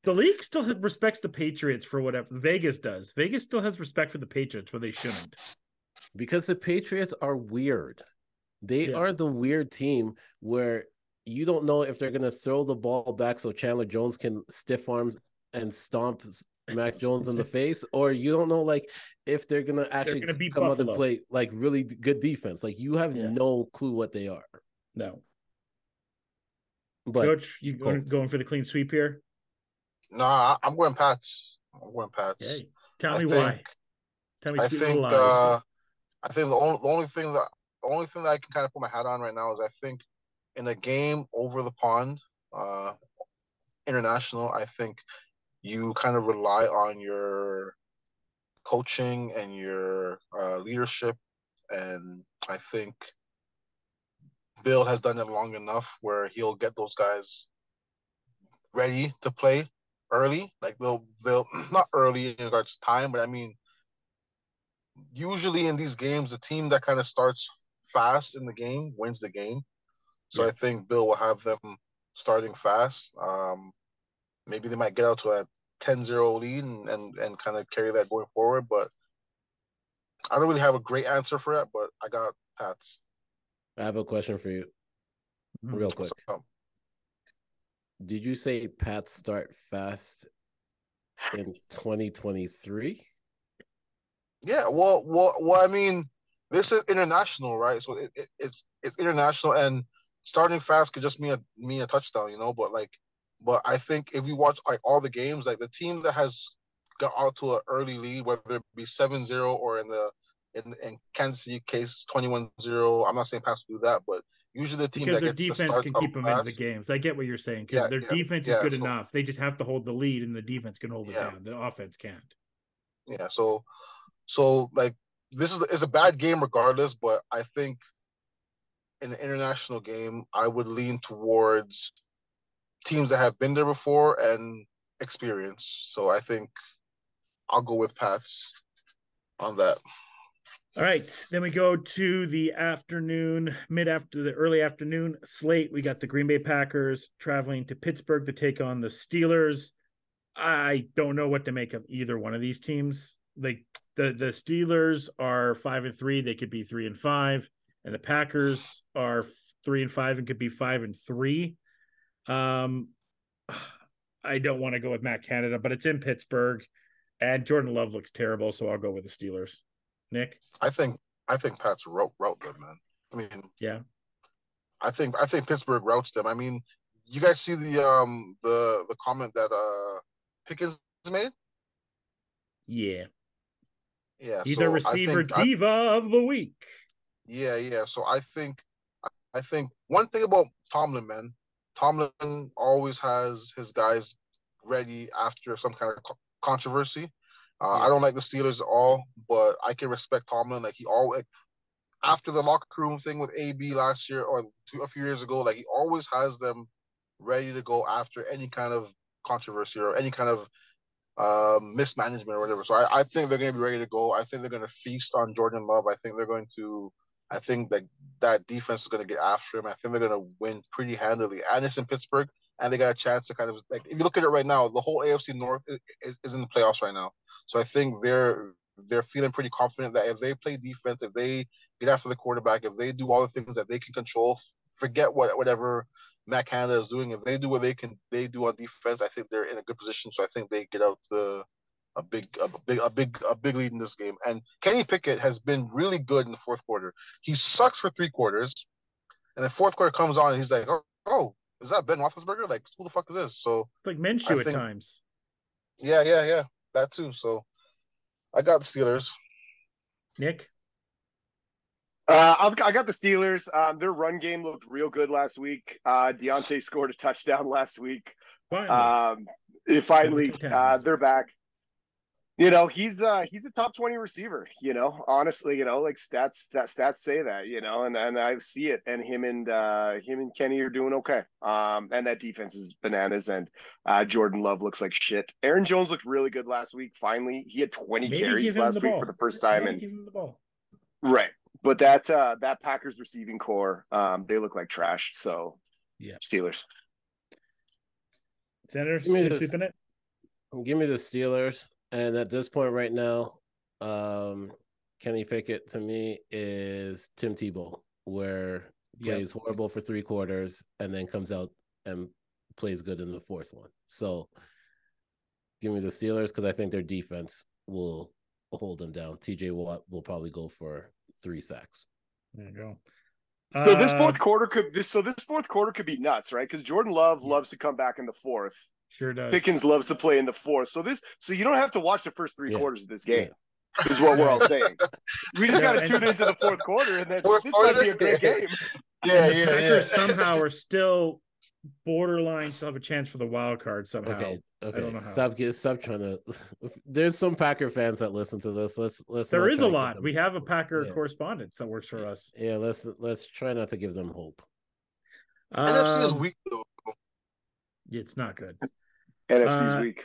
the league still respects the Patriots for whatever Vegas does. Vegas still has respect for the Patriots when they shouldn't. Because the Patriots are weird. They yeah. are the weird team where you don't know if they're going to throw the ball back so Chandler Jones can stiff arm and stomp Mac Jones in the face, or you don't know like if they're gonna actually they're gonna come Buffalo. Out and play like really good defense. Like you have yeah. no clue what they are. No. But Coach, you going, going for the clean sweep here? No, nah, I'm going Pats. I'm going Pats. Okay. Tell I me think, why. Tell me. I think. Uh, I think the only, the only thing that the only thing that I can kind of put my hat on right now is I think in a game over the pond, uh, international, I think. You kind of rely on your coaching and your uh, leadership. And I think Bill has done it long enough where he'll get those guys ready to play early. Like they'll, they'll not early in regards to time, but I mean, usually in these games, the team that kind of starts fast in the game wins the game. So yeah. I think Bill will have them starting fast. Um, Maybe they might get out to a ten zero lead and, and, and kind of carry that going forward. But I don't really have a great answer for that, but I got Pats. I have a question for you real quick. So, did you say Pats start fast in twenty twenty-three? Yeah, well, well, well, I mean, this is international, right? So it, it, it's it's international, and starting fast could just mean a, mean a touchdown, you know? But, like, But I think if you watch like all the games, like the team that has got out to an early lead, whether it be seven zero or in the in in Kansas City case twenty-one zero, I'm not saying Pats do that, but usually the team because that gets the start can keep them fast. Into the games. I get what you're saying because yeah, their yeah, defense yeah, is good so, enough. They just have to hold the lead, and the defense can hold it yeah. down. The offense can't. Yeah. So, so like this is is a bad game regardless, but I think in an international game, I would lean towards teams that have been there before and experience. So I think I'll go with Pats on that. All right. Then we go to the afternoon, mid after the early afternoon slate. We got the Green Bay Packers traveling to Pittsburgh to take on the Steelers. I don't know what to make of either one of these teams. Like the, the Steelers are five and three. They could be three and five. And the Packers are three and five and could be five and three. Um, I don't want to go with Matt Canada, but it's in Pittsburgh, and Jordan Love looks terrible, so I'll go with the Steelers. Nick, I think I think Pats route route them, man. I mean, yeah, I think I think Pittsburgh routes them. I mean, you guys see the um the the comment that uh Pickens made? Yeah, yeah, he's so a receiver diva I, of the week. Yeah, yeah. So I think I think one thing about Tomlin, man. Tomlin always has his guys ready after some kind of co- controversy. Uh, yeah. I don't like the Steelers at all, but I can respect Tomlin. Like he always, like, after the locker room thing with A B last year or two, a few years ago, like he always has them ready to go after any kind of controversy or any kind of uh, mismanagement or whatever. So I, I think they're going to be ready to go. I think they're going to feast on Jordan Love. I think they're going to. I think that that defense is going to get after him. I think they're going to win pretty handily. And it's in Pittsburgh, and they got a chance to kind of like. If you look at it right now, the whole A F C North is, is in the playoffs right now. So I think they're they're feeling pretty confident that if they play defense, if they get after the quarterback, if they do all the things that they can control, forget what whatever Matt Canada is doing. If they do what they can, they do on defense. I think they're in a good position. So I think they get out the. A big, a big, a big, a big lead in this game. And Kenny Pickett has been really good in the fourth quarter. He sucks for three quarters, and the fourth quarter comes on, and he's like, "Oh, oh is that Ben Roethlisberger? Like, who the fuck is this?" So like Minshew think, at times. Yeah, yeah, yeah, that too. So I got the Steelers. Nick, uh, I've got, I got the Steelers. Um, their run game looked real good last week. Uh, Deontay scored a touchdown last week. Finally, um, finally uh, they're back. You know, he's uh he's a top twenty receiver, you know, honestly, you know, like stats that stats say that, you know, and, and I see it. And him and uh him and Kenny are doing okay. Um and that defense is bananas, and uh Jordan Love looks like shit. Aaron Jones looked really good last week, finally. He had twenty Maybe carries last week ball. for the first time Maybe and give him the ball. Right. But that uh, that Packers receiving core, um, they look like trash. So, yeah, Steelers. Senators, give me, this, it? give me the Steelers. And at this point right now, um, Kenny Pickett to me is Tim Tebow, where he yep. plays horrible for three quarters and then comes out and plays good in the fourth one. So give me the Steelers because I think their defense will hold them down. T J Watt will probably go for three sacks. There you go. Uh, so this fourth quarter could this so this fourth quarter could be nuts, right? Because Jordan Love yeah. loves to come back in the fourth. Sure does. Pickens loves to play in the fourth. So this so you don't have to watch the first three yeah. quarters of this game. Yeah. Is what we're all saying. We just yeah, got to tune into the fourth quarter, and then fourth this quarter, might be a great yeah. game. Yeah, yeah, Packers yeah. somehow are still borderline, still have a chance for the wild card somehow. Okay, okay. I don't know how. Stop, get, stop trying to. There's some Packer fans that listen to this. Let's let's. There is a lot. We have a Packer yeah. correspondent that works for us. Yeah, let's let's try not to give them hope. Um, N F C is weak though. It's not good. N F C's uh, weak.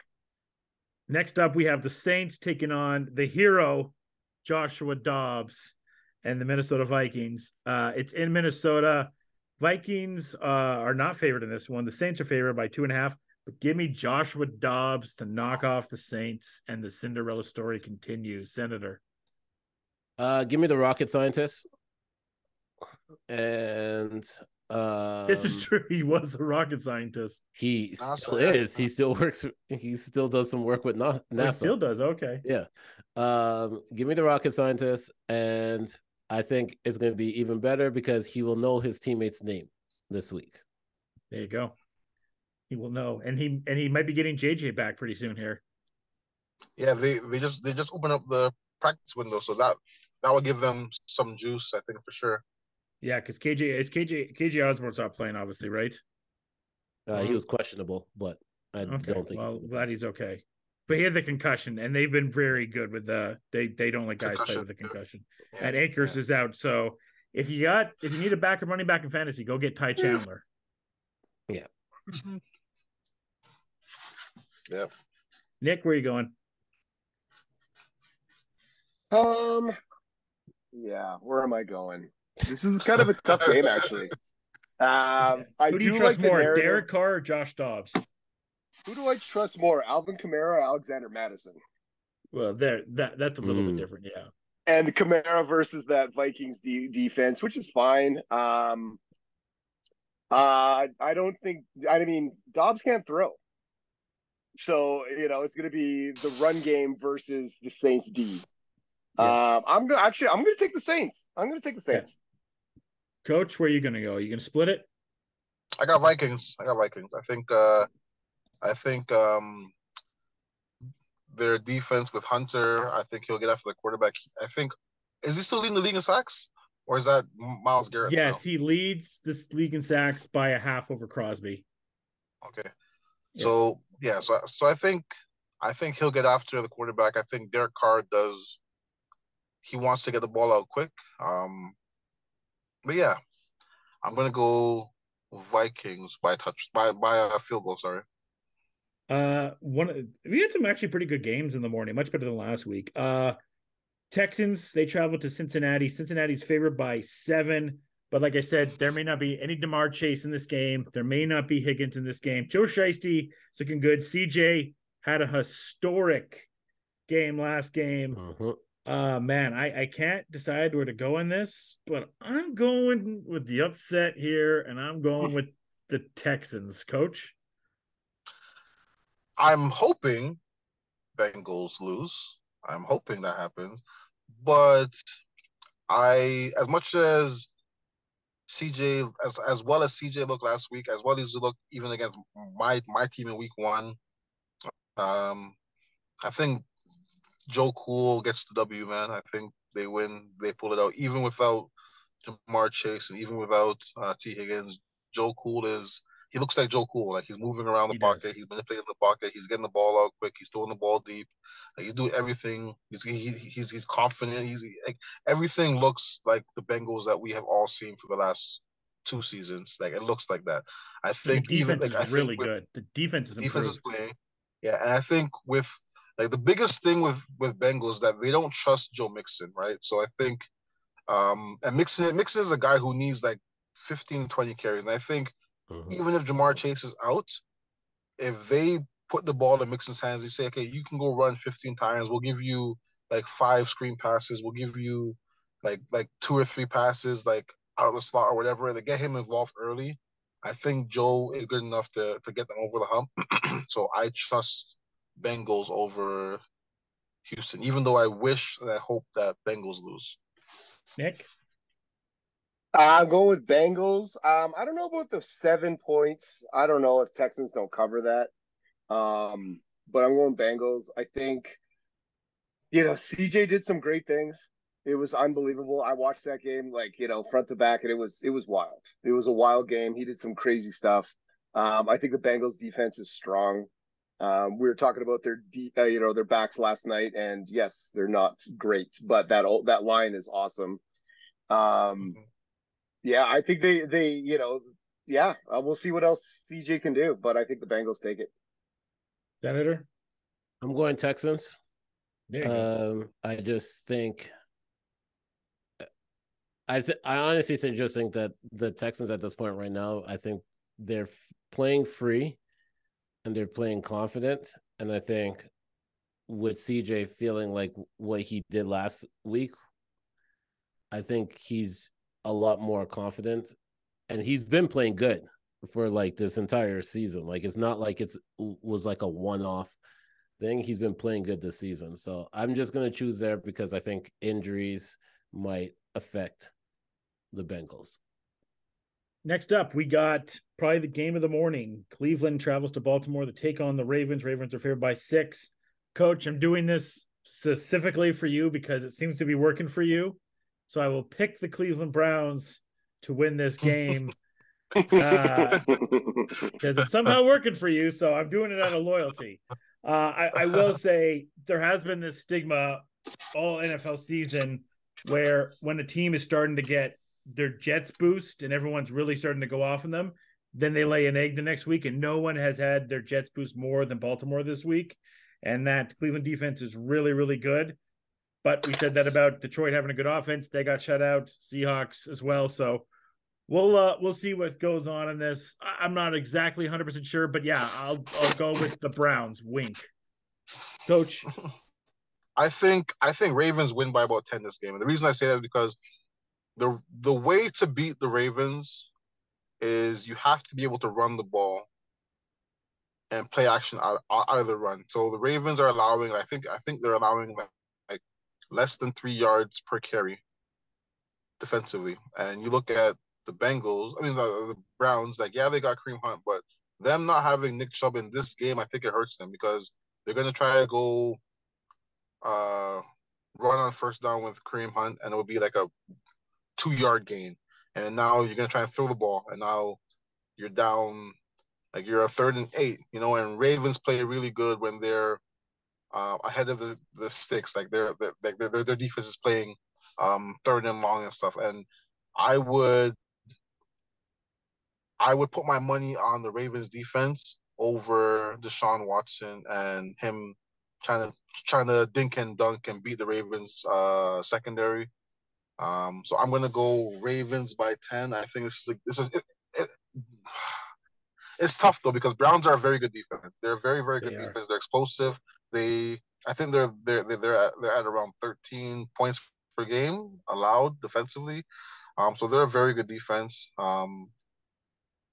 Next up, we have the Saints taking on the hero, Joshua Dobbs, and the Minnesota Vikings. Uh, it's in Minnesota. Vikings uh, are not favored in this one. The Saints are favored by two and a half. But give me Joshua Dobbs to knock off the Saints, and the Cinderella story continues. Senator. Uh, give me the rocket scientist. And... Um, this is true. He was a rocket scientist. He still is. He still works. He still does some work with NASA. He still does. Okay. Yeah. Um, give me the rocket scientist. And I think it's going to be even better because he will know his teammate's name this week. There you go. He will know. And he and he might be getting J J back pretty soon here. Yeah, they, they just they just opened up the practice window. So that that will give them some juice, I think, for sure. Yeah, because K J it's K J K J Osborne's not playing, obviously, right? Uh, he was questionable, but I okay, don't think. Well, he's glad he's okay. But he had the concussion, and they've been very good with the. They they don't let guys concussion. play with the concussion. Yeah. And Akers yeah. is out, so if you got if you need a backup running back in fantasy, go get Ty Chandler. Yeah. yeah. Nick, where are you going? Um. Yeah, where am I going? This is kind of a tough game, actually. Um, I Who do you do trust like more, narrative. Derek Carr or Josh Dobbs? Who do I trust more, Alvin Kamara or Alexander Mattison? Well, there that that's a little mm. bit different, yeah. And Kamara versus that Vikings de- defense, which is fine. Um, uh, I don't think – I mean, Dobbs can't throw. So, you know, it's going to be the run game versus the Saints D. Yeah. Um, I'm gonna actually. I'm gonna take the Saints. I'm gonna take the Saints. Okay. Coach, where are you gonna go? Are you gonna split it? I got Vikings. I got Vikings. I think. Uh, I think um, their defense with Hunter. I think he'll get after the quarterback. I think. Is he still leading the league in sacks, or is that Myles Garrett? Yes, now? He leads this league in sacks by a half over Crosby. Okay. Yeah. So yeah. So so I think I think he'll get after the quarterback. I think Derek Carr does. He wants to get the ball out quick. Um, but, yeah, I'm going to go Vikings by touch, by by a field goal, sorry. Uh, one, we had some actually pretty good games in the morning, much better than last week. Uh, Texans, they traveled to Cincinnati. Cincinnati's favored by seven. But, like I said, there may not be any DeMar Chase in this game. There may not be Higgins in this game. Joe Shiesty is looking good. C J had a historic game last game. Uh-huh. Uh man, I, I can't decide where to go in this, but I'm going with the upset here, and I'm going with the Texans. Coach, I'm hoping Bengals lose. I'm hoping that happens, but I, as much as C J, as as well as C J looked last week, as well as he looked even against my my team in week one, um, I think. Joe Cool gets the W, man. I think they win. They pull it out. Even without DeMar Chase and even without uh, T. Higgins, Joe Cool is – he looks like Joe Cool. Like, he's moving around the he pocket. Does. He's manipulating the pocket. He's getting the ball out quick. He's throwing the ball deep. Like, he's doing everything. He's he, he's he's confident. He's like, everything looks like the Bengals that we have all seen for the last two seasons. Like, it looks like that. I think the defense even like, is I really with, good. The defense is improved. Defense is playing. Yeah, and I think with – Like the biggest thing with, with Bengals that they don't trust Joe Mixon, right? So I think Um, and Mixon, Mixon is a guy who needs like fifteen, twenty carries. And I think mm-hmm. even if DeMar Chase is out, if they put the ball in Mixon's hands, they say, okay, you can go run fifteen times. We'll give you like five screen passes. We'll give you like like two or three passes, like out of the slot or whatever. They get him involved early. I think Joe is good enough to, to get them over the hump. So I trust Bengals over Houston, even though I wish and I hope that Bengals lose. Nick? I'll go with Bengals. Um, I don't know about the seven points. I don't know if Texans don't cover that. Um, but I'm going Bengals. I think, you know, C J did some great things. It was unbelievable. I watched that game, like, you know, front to back, and it was it was wild. It was a wild game. He did some crazy stuff. Um, I think the Bengals defense is strong. Um, we were talking about their, de- uh, you know, their backs last night, and yes, they're not great, but that old, that line is awesome. Um, yeah, I think they, they, you know, yeah, uh, we'll see what else C J can do, but I think the Bengals take it. Senator, I'm going Texans. Um, I just think. I th- I honestly think just think that the Texans at this point right now, I think they're f- playing free and they're playing confident. And I think with C J feeling like what he did last week, I think he's a lot more confident, and he's been playing good for like this entire season. Like, it's not like it's was like a one-off thing. He's been playing good this season. So I'm just going to choose there because I think injuries might affect the Bengals. Next up, we got probably the game of the morning. Cleveland travels to Baltimore to take on the Ravens. Ravens are favored by six. Coach, I'm doing this specifically for you because it seems to be working for you. So I will pick the Cleveland Browns to win this game because uh, it's somehow working for you. So I'm doing it out of loyalty. Uh, I, I will say there has been this stigma all N F L season where when a team is starting to get their Jets boost and everyone's really starting to go off on them, then they lay an egg the next week, and no one has had their Jets boost more than Baltimore this week. And that Cleveland defense is really, really good. But we said that about Detroit having a good offense. They got shut out, Seahawks as well. So we'll uh, we'll see what goes on in this. I- I'm not exactly one hundred percent sure, but yeah, I'll I'll go with the Browns. Wink. Coach? I think I think Ravens win by about ten this game. And the reason I say that is because the the way to beat the Ravens is you have to be able to run the ball and play action out, out of the run. So the Ravens are allowing, I think I think they're allowing like, like less than three yards per carry defensively. And you look at the Bengals, I mean the, the Browns, like, yeah, they got Kareem Hunt, but them not having Nick Chubb in this game, I think it hurts them because they're going to try to go – Uh, run on first down with Kareem Hunt, and it would be like a two-yard gain. And now you're going to try and throw the ball, and now you're down, like you're a third and eight, you know, and Ravens play really good when they're uh, ahead of the, the sticks. Like, they're, they're, like they're, their defense is playing um, third and long and stuff. And I would I would put my money on the Ravens defense over Deshaun Watson and him trying to trying to dink and dunk and beat the Ravens uh, secondary. Um, so I'm gonna go Ravens by ten. I think this is a, this is it, it, it's tough though because Browns are a very good defense. They're a very very good they defense. Are. They're explosive. They I think they're they're they're they're at, they're at around thirteen points per game allowed defensively. Um, so they're a very good defense. Um,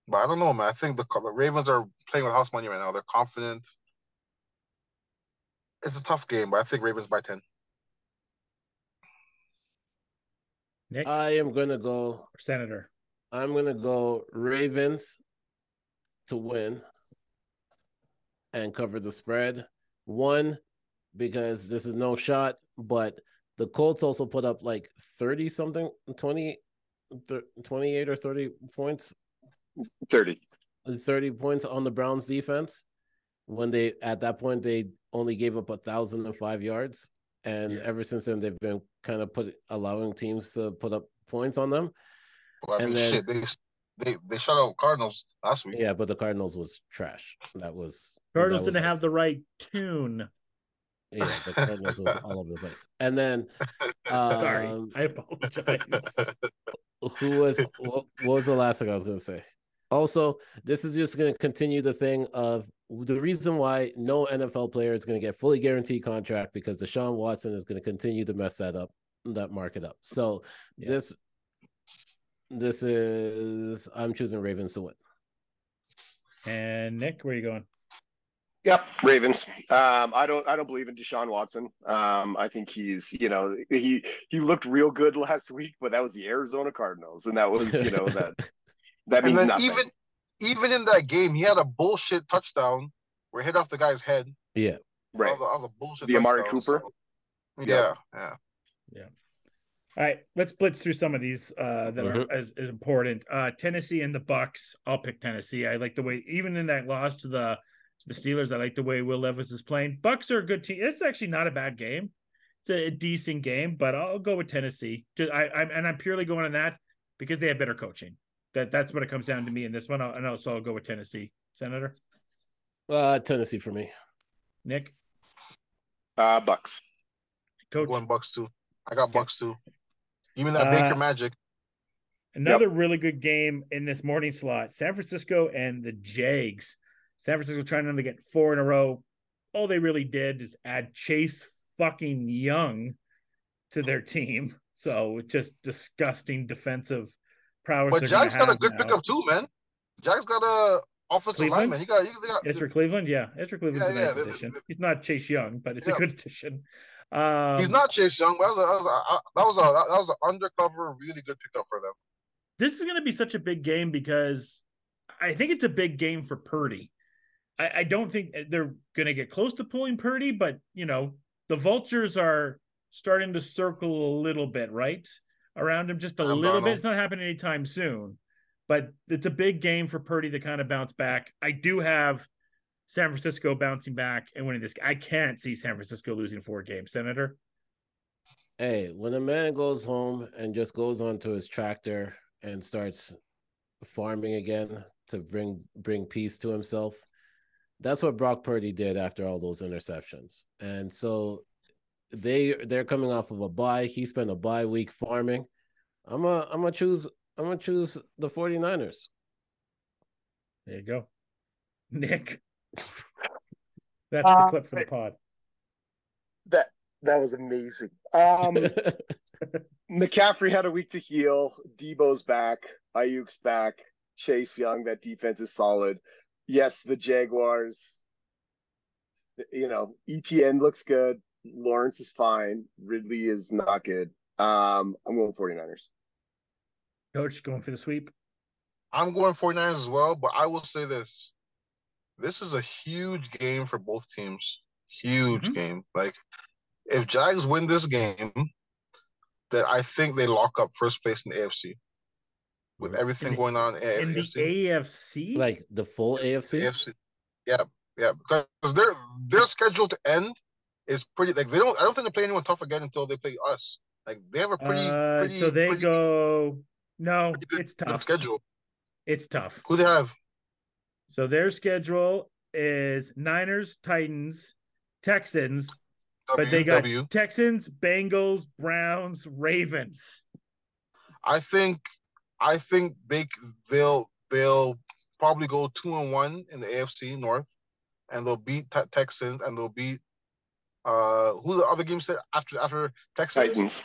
but I don't know, man. I think the, the Ravens are playing with house money right now. They're confident. It's a tough game, but I think Ravens by ten. Nick? I am going to go... Senator. I'm going to go Ravens to win and cover the spread. One, because this is no shot, but the Colts also put up like thirty-something, twenty, thirty, twenty-eight or thirty points. thirty. thirty points on the Browns defense. When they, at that point, they only gave up one thousand five yards. And yeah. ever since then, they've been kind of put allowing teams to put up points on them. Well, I and mean, then, shit, they, they, they shut out Cardinals last week. Yeah, but the Cardinals was trash. That was... Cardinals that was, didn't have the right tune. anyway, but Daniels was all over the place. And then, um, sorry, I apologize. Who was what, what was the last thing I was going to say? Also, this is just going to continue the thing of the reason why no N F L player is going to get fully guaranteed contract, because Deshaun Watson is going to continue to mess that up, that market up. So yeah. this, this is I'm choosing Ravens to win. And Nick, where are you going? Yep, Ravens. Um, I don't. I don't believe in Deshaun Watson. Um, I think he's. You know, he he looked real good last week, but that was the Arizona Cardinals, and that was you know that that means and then nothing. Even even in that game, he had a bullshit touchdown where it hit off the guy's head. Yeah, right. All the, all the bullshit. The Amari Cooper. So, yeah, yeah, yeah. All right, let's blitz through some of these uh, that mm-hmm. are as, as important. Uh, Tennessee and the Bucs. I'll pick Tennessee. I like the way even in that loss to the. The Steelers, I like the way Will Levis is playing. Bucs are a good team. It's actually not a bad game. It's a, a decent game, but I'll go with Tennessee. Just, I, I'm, and I'm purely going on that because they have better coaching. That That's what it comes down to me in this one. I'll, and also I'll go with Tennessee. Senator? Uh, Tennessee for me. Nick? Uh, Bucs. Coach? One Bucs too. I got Bucs too. Even that uh, Baker Magic. Another yep. really good game in this morning slot. San Francisco and the Jags. San Francisco trying to get four in a row. All they really did is add Chase fucking Young to their team. So just disgusting defensive prowess. But Jack's got a good now. pickup too, man. Jack's got a offensive Cleveland? lineman. He got, he got, Ezra Cleveland, yeah. Ezra Cleveland's yeah, a nice yeah. addition. He's not Chase Young, but it's yeah. a good addition. Um, He's not Chase Young, but that was a, that was a, that was a, that was an undercover, really good pickup for them. This is going to be such a big game because I think it's a big game for Purdy. I don't think they're going to get close to pulling Purdy, but, you know, the vultures are starting to circle a little bit, right? Around him just a I'm little bit. Him. It's not happening anytime soon, but it's a big game for Purdy to kind of bounce back. I do have San Francisco bouncing back and winning this. I can't see San Francisco losing four games, Senator. Hey, when a man goes home and just goes onto his tractor and starts farming again to bring bring peace to himself, that's what Brock Purdy did after all those interceptions. And so they they're coming off of a bye. He spent a bye week farming. I'm a I'm gonna choose I'm gonna choose the 49ers. There you go. Nick. That's uh, the clip for the pod. That that was amazing. Um McCaffrey had a week to heal. Debo's back, Ayuk's back, Chase Young, that defense is solid. Yes, the Jaguars, you know, E T N looks good. Lawrence is fine. Ridley is not good. Um, I'm going 49ers. Coach, going for the sweep? I'm going 49ers as well, but I will say this. This is a huge game for both teams. Huge mm-hmm. game. Like, if Jags win this game, then I think they lock up first place in the A F C. With everything in, going on in, in the A F C, like the full A F C, A F C. yeah, yeah, because their their schedule to end is pretty. Like they don't, I don't think they play anyone tough again until they play us. Like they have a pretty, uh, pretty so they pretty, go. No, good, it's tough schedule. It's tough. Who they have? So their schedule is Niners, Titans, Texans, w, but they got w. Texans, Bengals, Browns, Ravens. I think. I think they they'll they'll probably go two and one in the A F C North, and they'll beat te- Texans and they'll beat uh who the other game said after after Texans Titans.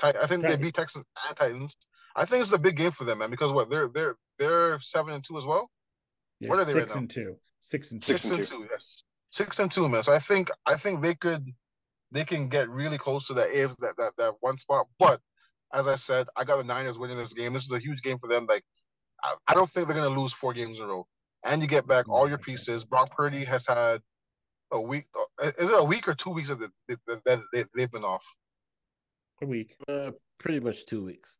T- I think Titans. They beat Texans and Titans. I think it's a big game for them, man, because what they're they're they're seven and two as well. Yeah, what are they six right and now? Two. Six and six, six and two. two. Yes, six and two, man. So I think I think they could they can get really close to that A F C that that that one spot, but. As I said, I got the Niners winning this game. This is a huge game for them. Like, I, I don't think they're going to lose four games in a row. And you get back all your pieces. Brock Purdy has had a week. Is it a week or two weeks that, they, that they, they've been off? A week. Uh, pretty much two weeks.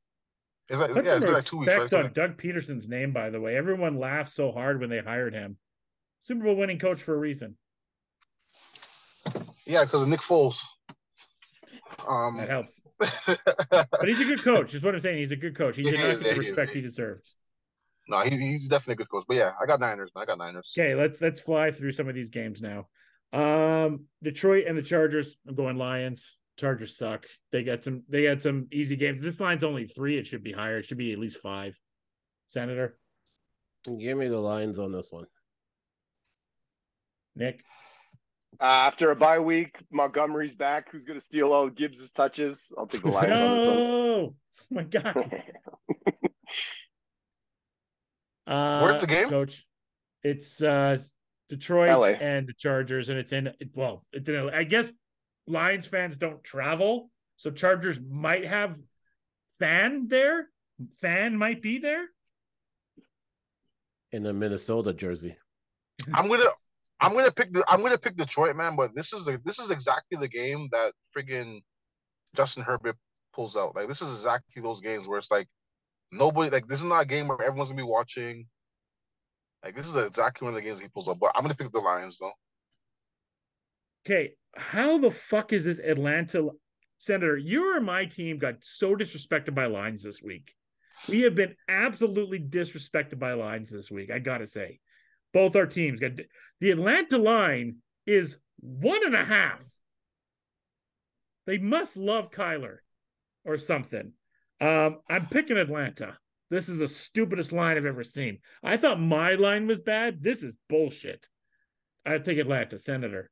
It's like, yeah, it's been like two weeks. Respect right? on Doug Peterson's name, by the way. Everyone laughed so hard when they hired him. Super Bowl winning coach for a reason. Yeah, because of Nick Foles. Um, that helps, but he's a good coach. Is what I'm saying. He's a good coach. He did yeah, not get yeah, the respect yeah, he deserves. No, he, he's definitely a good coach. But yeah, I got Niners. I got Niners. Okay, let's let's fly through some of these games now. Um, Detroit and the Chargers. I'm going Lions. Chargers suck. They got some. They got some easy games. This line's only three. It should be higher. It should be at least five. Senator, give me the Lions on this one. Nick, uh, after a bye week, Montgomery's back. Who's going to steal all Gibbs' touches? I'll take the Lions. No! On this one. Oh my god. Uh, Where's the game, Coach? It's uh, Detroit L A and the Chargers, and it's in. Well, it's in L A. I guess Lions fans don't travel, so Chargers might have fan there. Fan might be there in a Minnesota jersey. I'm gonna, I'm gonna pick the, I'm gonna pick Detroit, man. But this is the, this is exactly the game that friggin' Justin Herbert pulls out. Like this is exactly those games where it's like. Nobody like this is not a game where everyone's gonna be watching. Like this is exactly one of the games he pulls up. But I'm gonna pick the Lions though. Okay, how the fuck is this Atlanta Senator? You or my team got so disrespected by Lions this week. We have been absolutely disrespected by Lions this week. I gotta say, both our teams got the Atlanta line is one and a half. They must love Kyler or something. Um, I'm picking Atlanta. This is the stupidest line I've ever seen. I thought my line was bad. This is bullshit. I take Atlanta, Senator.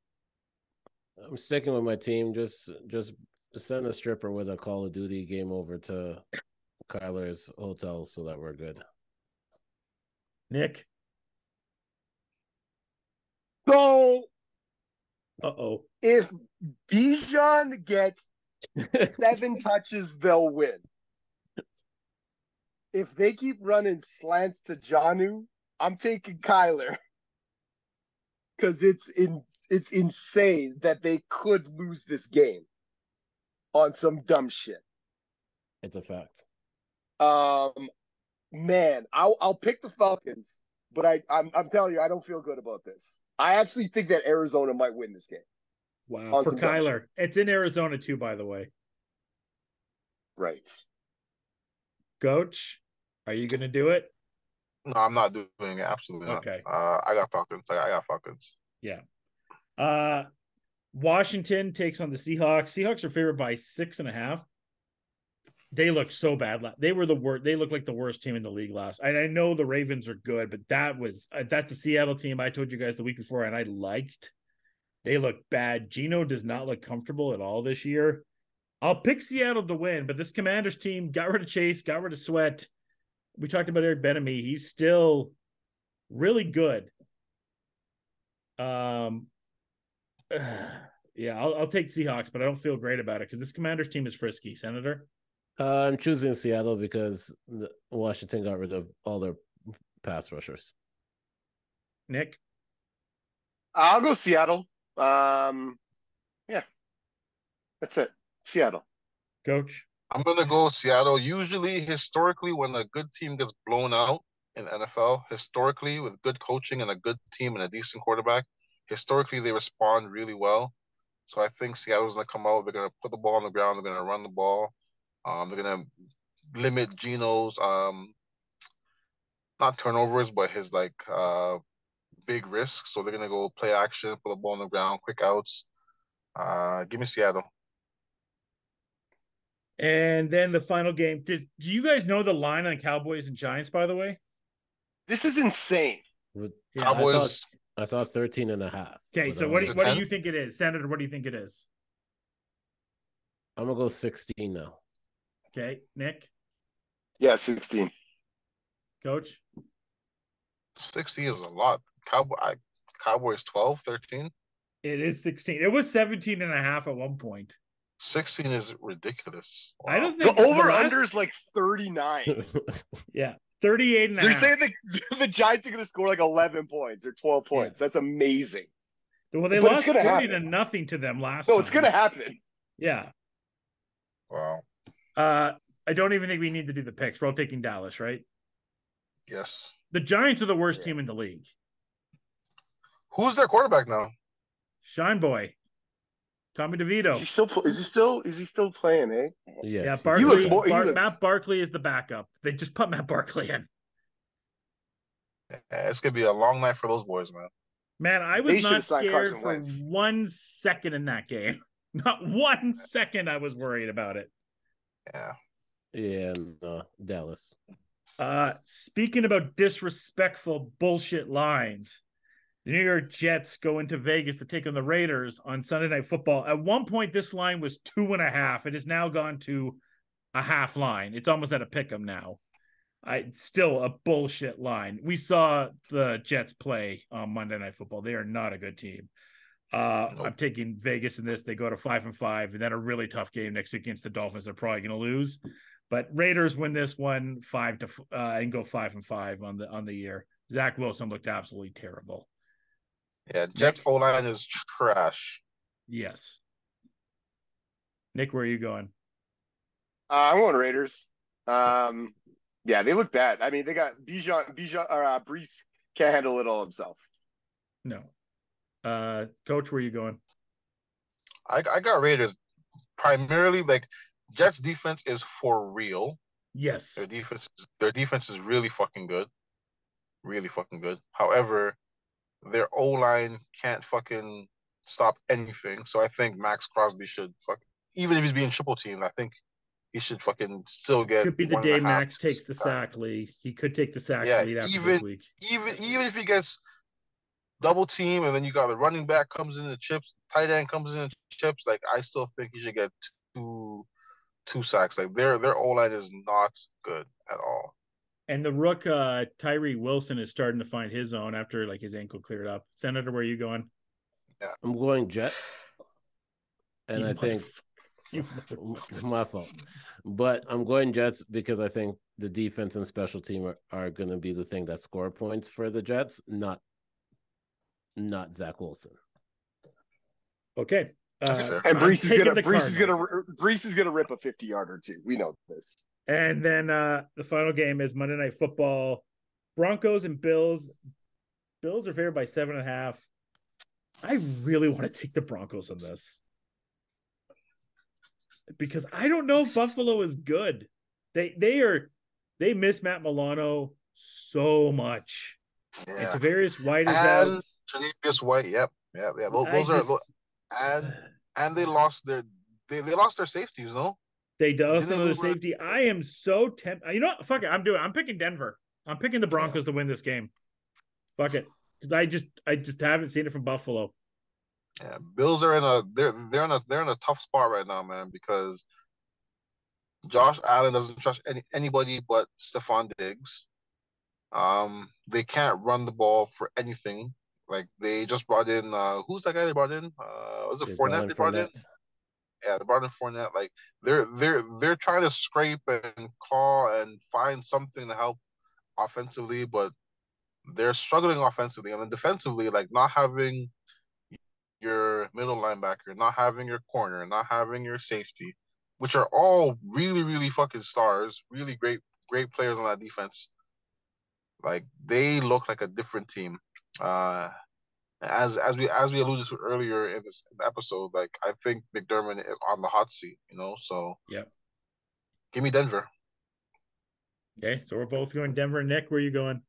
I'm sticking with my team. Just, just send a stripper with a Call of Duty game over to Kyler's hotel so that we're good. Nick. So, uh oh. If Bijan gets seven touches, they'll win. If they keep running slants to Janu, I'm taking Kyler. Because it's in, it's insane that they could lose this game on some dumb shit. It's a fact. Um, man, I'll I'll pick the Falcons, but I I'm, I'm telling you, I don't feel good about this. I actually think that Arizona might win this game. Wow, for Kyler. It's in Arizona too, by the way. Right. Coach, are you going to do it? No, I'm not doing it. Absolutely not. Okay. Uh, I got Falcons. I got, I got Falcons. Yeah. Uh, Washington takes on the Seahawks. Seahawks are favored by six and a half. They look so bad. They were the worst. They look like the worst team in the league last. And I know the Ravens are good, but that was uh, that's a Seattle team I told you guys the week before, and I liked. They look bad. Geno does not look comfortable at all this year. I'll pick Seattle to win, but this Commanders team got rid of Chase, got rid of Sweat. We talked about Eric Bieniemy. He's still really good. Um, yeah, I'll, I'll take Seahawks, but I don't feel great about it because this Commanders team is frisky, Senator. Uh, I'm choosing Seattle because Washington got rid of all their pass rushers. Nick? I'll go Seattle. Um, yeah, that's it. Seattle. Coach? I'm going to go Seattle. Usually, historically, when a good team gets blown out in N F L, historically, with good coaching and a good team and a decent quarterback, historically, they respond really well. So I think Seattle's going to come out. They're going to put the ball on the ground. They're going to run the ball. Um, they're going to limit Geno's, um, not turnovers, but his, like, uh, big risks. So they're going to go play action, put the ball on the ground, quick outs. Uh, give me Seattle. And then the final game. Does, do you guys know the line on Cowboys and Giants, by the way? This is insane. With, yeah, Cowboys. I saw, I saw thirteen and a half. Okay, so what do, what do you think it is? Senator, what do you think it is? I'm going to go sixteen now. Okay, Nick? Yeah, sixteen. Coach? sixteen is a lot. Cowboy, I, Cowboys twelve, thirteen? It is sixteen. It was seventeen and a half at one point. sixteen is ridiculous. Wow. I don't think the over last... under is like thirty-nine. Yeah, thirty-eight and a They're half. Saying the, the Giants are going to score like eleven points or twelve points. Yeah. That's amazing. Well, they but lost thirty happen. to nothing to them last. No, time. It's going to happen. Yeah. Wow. Uh, I don't even think we need to do the picks. We're all taking Dallas, right? Yes. The Giants are the worst yeah. team in the league. Who's their quarterback now? Shine Boy. Tommy DeVito. Is he still? Is he still? Is he still playing? Eh? Yeah. Yeah. Barkley, he looks more, he Bar- looks... Matt Barkley is the backup. They just put Matt Barkley in. Yeah, it's gonna be a long night for those boys, man. Man, I was not scared for one second in that game. Not one second I was worried about it. Yeah. Yeah, no, Dallas. Uh, speaking about disrespectful bullshit lines, the New York Jets go into Vegas to take on the Raiders on Sunday Night Football. At one point, this line was two and a half. It has now gone to a half line. It's almost at a pick'em now. I still a bullshit line. We saw the Jets play on Monday Night Football. They are not a good team. Uh, nope. I'm taking Vegas in this. They go to five and five, and then a really tough game next week against the Dolphins. They're probably going to lose, but Raiders win this one five to uh, and go five and five on the on the year. Zach Wilson looked absolutely terrible. Yeah, Jets O line is trash. Yes. Nick, where are you going? Uh, I'm going Raiders. Um. Yeah, they look bad. I mean, they got Bijan, Bijan, or uh, Brees can't handle it all himself. No. Uh, Coach, where are you going? I, I got Raiders primarily. Like, Jets' defense is for real. Yes. Their defense, their defense is really fucking good. Really fucking good. However, their O-line can't fucking stop anything. So I think Max Crosby should fuck, even if he's being triple teamed, I think he should fucking still get. Could be the day Max takes the sack lead. He could take the sack yeah, lead after even, this week. Even even if he gets double team, and then you got the running back comes in the chips, tight end comes in the chips. Like, I still think he should get two two sacks. Like, their their O line is not good at all. And the rook uh, Tyree Wilson is starting to find his own after like his ankle cleared up. Senator, where are you going? Yeah, I'm going Jets, and you I must- think. My fault, but I'm going Jets because I think the defense and special team are, are going to be the thing that score points for the Jets, not not Zach Wilson. Okay, uh, and Brees is going to Brees is going to Brees is going to rip a fifty-yarder too. We know this. And then uh, the final game is Monday Night Football: Broncos and Bills. Bills are favored by seven and a half. I really want to take the Broncos on this, because I don't know if Buffalo is good. They they are they miss Matt Milano so much. Yeah. And Tavarius White is and out. Tre'Davious White, yep, yeah, yeah. Those, those just, are and and they lost their they, they lost their safeties, no? They lost another safety. Right? I am so tempted. You know what? Fuck it. I'm doing. I'm picking Denver. I'm picking the Broncos yeah. to win this game. Fuck it, because I just I just haven't seen it from Buffalo. Yeah, Bills are in a they're they're in a they're in a tough spot right now, man, because Josh Allen doesn't trust any, anybody but Stephon Diggs. Um, they can't run the ball for anything. Like, they just brought in uh, who's that guy they brought in? Uh, was it they Fournette brought they brought Fournette. in? Yeah, they brought in Fournette. Like, they're they're they're trying to scrape and claw and find something to help offensively, but they're struggling offensively. And then defensively, like, not having your middle linebacker, not having your corner, not having your safety, which are all really, really fucking stars, really great, great players on that defense. Like, they look like a different team. Uh, as as we as we alluded to earlier in this episode, like, I think McDermott is on the hot seat, you know. So yeah, give me Denver. Okay, so we're both going Denver. Nick, where are you going?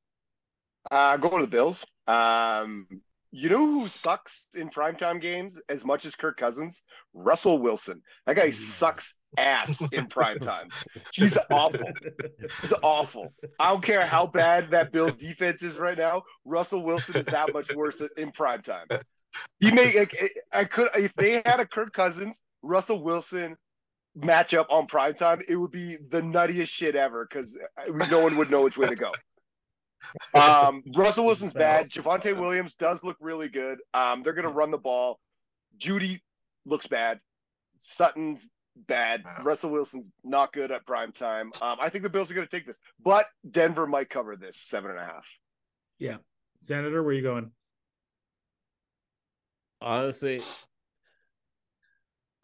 Uh, going to the Bills. Um. You know who sucks in primetime games as much as Kirk Cousins? Russell Wilson. That guy sucks ass in primetime. He's awful. He's awful. I don't care how bad that Bills defense is right now. Russell Wilson is that much worse in primetime. He may. Like, I could if they had a Kirk Cousins, Russell Wilson matchup on primetime, it would be the nuttiest shit ever, because no one would know which way to go. Um, Russell Wilson's bad. Javonte Williams does look really good. Um, they're going to run the ball. Judy looks bad. Sutton's bad. Russell Wilson's not good at prime time. Um, I think the Bills are going to take this, but Denver might cover this seven and a half. Yeah. Senator, where are you going? Honestly,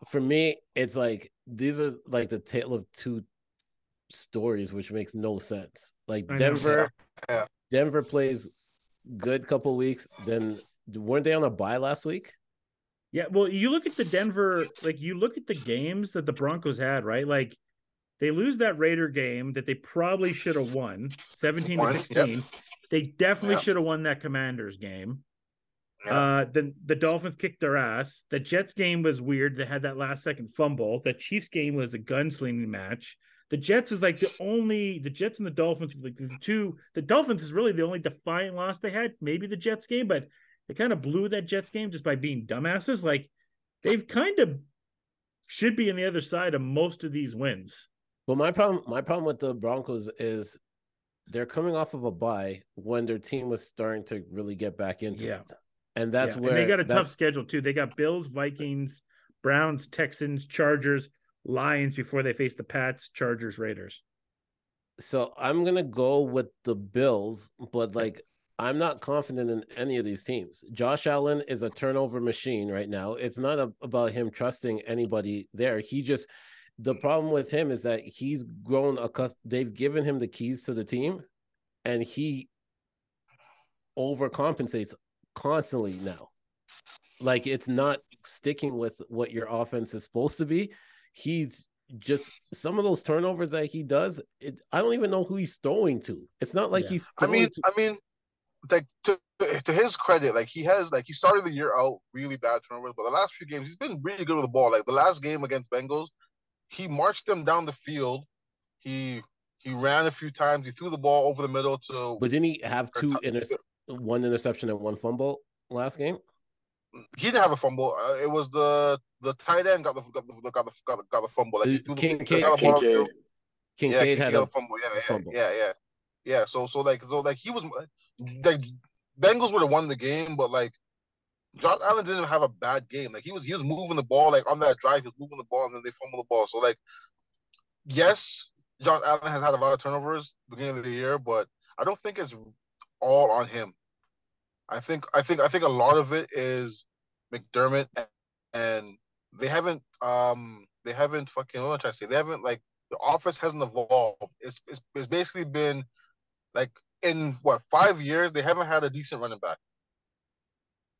for me, it's like, these are like the tale of two stories, which makes no sense. Like, Denver, yeah. Denver plays good couple weeks. Then weren't they on a bye last week? Yeah. Well, you look at the Denver, like you look at the games that the Broncos had, right? Like, they lose that Raider game that they probably should have won, seventeen to sixteen. Yep. They definitely yep. should have won that Commanders game. Yeah. Uh, the, the Dolphins kicked their ass. The Jets game was weird. They had that last second fumble. The Chiefs game was a gunslinging match. The Jets is like the only, the Jets and the Dolphins, like the two, the Dolphins is really the only defiant loss they had. Maybe the Jets game, but they kind of blew that Jets game just by being dumbasses. Like they've kind of should be on the other side of most of these wins. Well, my problem, my problem with the Broncos is they're coming off of a bye when their team was starting to really get back into yeah. it. And that's yeah. where and they got a tough schedule too. They got Bills, Vikings, Browns, Texans, Chargers, Lions before they face the Pats, Chargers, Raiders. So I'm going to go with the Bills, but like I'm not confident in any of these teams. Josh Allen is a turnover machine right now. It's not a, about him trusting anybody there. He just, the problem with him is that he's grown accustomed. They've given him the keys to the team and he overcompensates constantly now. Like it's not sticking with what your offense is supposed to be. He's just some of those turnovers that he does. It, I don't even know who he's throwing to. It's not like yeah. he's. I mean, to- I mean, like to to his credit, like he has, like he started the year out really bad turnovers, but the last few games he's been really good with the ball. Like the last game against Bengals, he marched them down the field. He he ran a few times. He threw the ball over the middle to. But didn't he have two inter- one interception and one fumble last game? He didn't have a fumble. Uh, it was the the tight end got the got the got the got the, got the fumble. Like, he threw King the, King got the King King yeah, King had a fumble. Yeah, yeah, fumble. yeah, yeah, yeah. So so like so like he was like Bengals would have won the game, but like Josh Allen didn't have a bad game. Like he was he was moving the ball like on that drive. He was moving the ball and then they fumbled the ball. So like yes, Josh Allen has had a lot of turnovers beginning of the year, but I don't think it's all on him. I think I think I think a lot of it is McDermott, and, and they haven't um they haven't fucking what am I trying to say? They haven't like the offense hasn't evolved. It's, it's it's basically been like in what five years they haven't had a decent running back,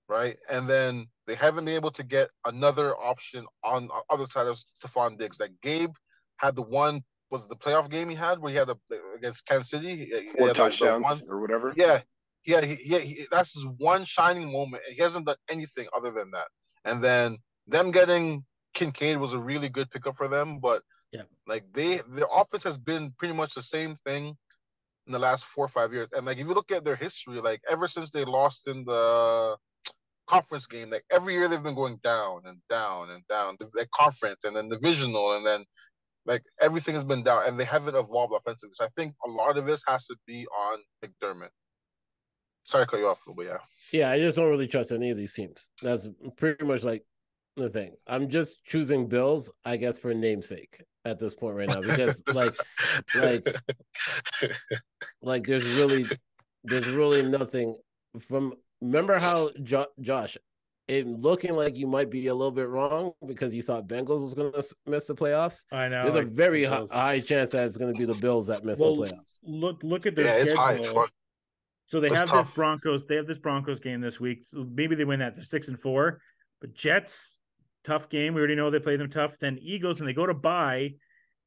right? And then they haven't been able to get another option on the other side of Stephon Diggs. Like Gabe had the one. Was it the playoff game he had where he had a against Kansas City? Four touchdowns or whatever. Yeah. Yeah, he, he, he, that's his one shining moment. He hasn't done anything other than that. And then them getting Kincaid was a really good pickup for them. But yeah, like they, their offense has been pretty much the same thing in the last four or five years. And like if you look at their history, like ever since they lost in the conference game, like every year they've been going down and down and down. The, the conference and then divisional and then like everything has been down and they haven't evolved offensively. So I think a lot of this has to be on McDermott. Sorry to cut you off, but yeah. Yeah, I just don't really trust any of these teams. That's pretty much like the thing. I'm just choosing Bills, I guess, for namesake at this point right now because like, like, like there's really, there's really nothing from. Remember how jo- Josh, it looking like you might be a little bit wrong because you thought Bengals was going to miss the playoffs. I know there's a very high, high chance that it's going to be the Bills that miss well, the playoffs. Look, look at their yeah, schedule. It's high. So they That's have tough. this Broncos. They have this Broncos game this week. So maybe they win that. They're six and four. But Jets, tough game. We already know they play them tough. Then Eagles, and they go to bye.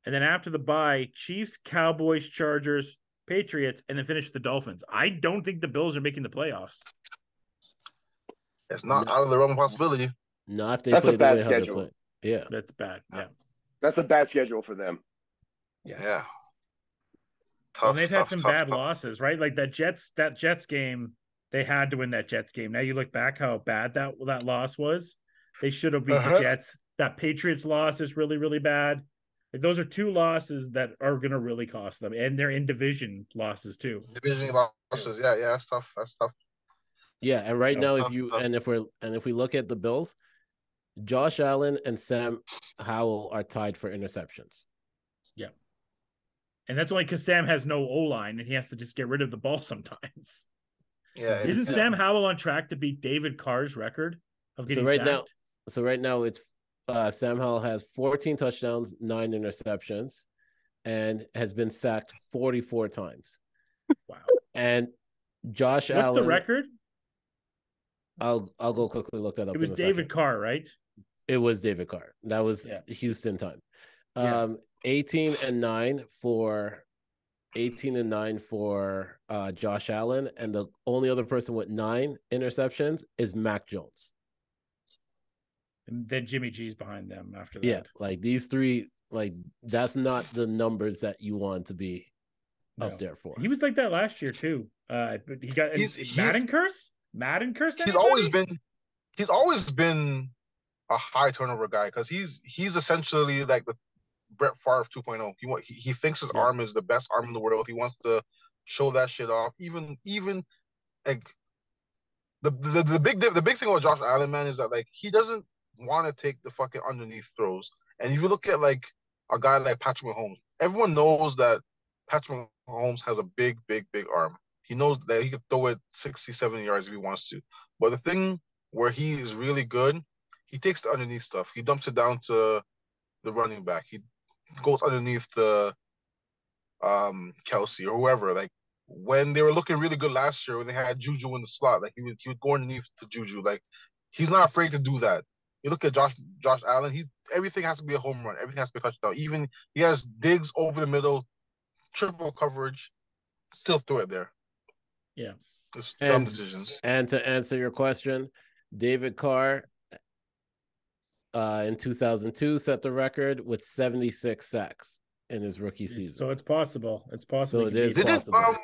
And then after the bye, Chiefs, Cowboys, Chargers, Patriots, and then finish the Dolphins. I don't think the Bills are making the playoffs. It's not no. out of the realm of possibility. No, if they That's play a bad schedule. Yeah. That's bad. Yeah. That's a bad schedule for them. Yeah. Yeah. Tough, and they've tough, had some tough, bad tough. losses, right? Like that Jets, that Jets game, they had to win that Jets game. Now you look back how bad that that loss was. They should have beat uh-huh. the Jets. That Patriots loss is really, really bad. Like those are two losses that are going to really cost them, and they're in division losses too. Division losses, yeah, yeah, that's tough. That's tough. Yeah, and right no, now, tough, if you tough. and if we're and if we look at the Bills, Josh Allen and Sam Howell are tied for interceptions. Yeah. And that's only because Sam has no O-line and he has to just get rid of the ball sometimes. Yeah. Isn't yeah. Sam Howell on track to beat David Carr's record of getting so right sacked? Now, so right now it's uh, Sam Howell has fourteen touchdowns, nine interceptions, and has been sacked forty-four times. Wow. And Josh What's Allen. What's the record? I'll I'll go quickly look that up. It was in a David second. Carr, right? It was David Carr. That was yeah. Houston time. Um, yeah. eighteen and nine for eighteen and nine for uh, Josh Allen, and the only other person with nine interceptions is Mac Jones. And then Jimmy G's behind them after that. Yeah, like these three, like that's not the numbers that you want to be no. up there for. He was like that last year too. Uh, he got he's, he's, Madden curse. Madden curse. Anybody? He's always been. He's always been a high turnover guy because he's he's essentially like the Brett Favre two point oh. He want he, he thinks his yeah. arm is the best arm in the world. He wants to show that shit off. Even even like the the, the big the big thing about Josh Allen, man, is that like he doesn't want to take the fucking underneath throws. And if you look at like a guy like Patrick Mahomes, everyone knows that Patrick Mahomes has a big, big, big arm. He knows that he can throw it sixty, seventy yards if he wants to. But the thing where he is really good, he takes the underneath stuff. He dumps it down to the running back. He goes underneath the um, Kelsey or whoever. Like when they were looking really good last year, when they had Juju in the slot, like he would he would go underneath to Juju. Like he's not afraid to do that. You look at Josh Josh Allen. He everything has to be a home run. Everything has to be a touchdown. Even he has digs over the middle, triple coverage, still throw it there. Yeah, it's and, dumb decisions. And to answer your question, David Carr, uh, in two thousand two set the record with seventy-six sacks in his rookie season. So it's possible. It's possible. So it is didn't, possible. Um,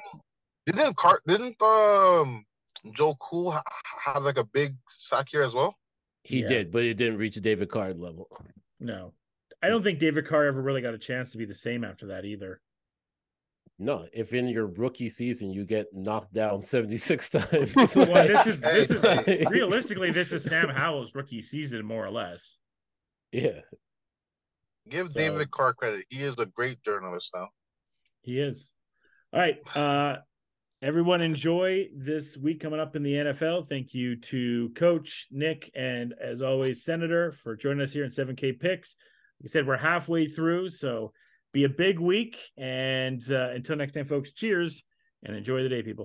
didn't Carr? Didn't um Joe Cool have like a big sack year as well? He yeah. did, but it didn't reach David Carr level. No. I don't think David Carr ever really got a chance to be the same after that either. No, if in your rookie season you get knocked down seventy-six times. Well, like, this is this is like, realistically this is Sam Howell's rookie season more or less. Yeah. Give so, David Carr credit. He is a great journalist now. He is. All right. Uh Everyone enjoy this week coming up in the N F L. Thank you to Coach, Nick, and as always, Senator, for joining us here in seven K Picks. Like I said, we're halfway through, so be a big week. And uh, until next time, folks, cheers and enjoy the day, people.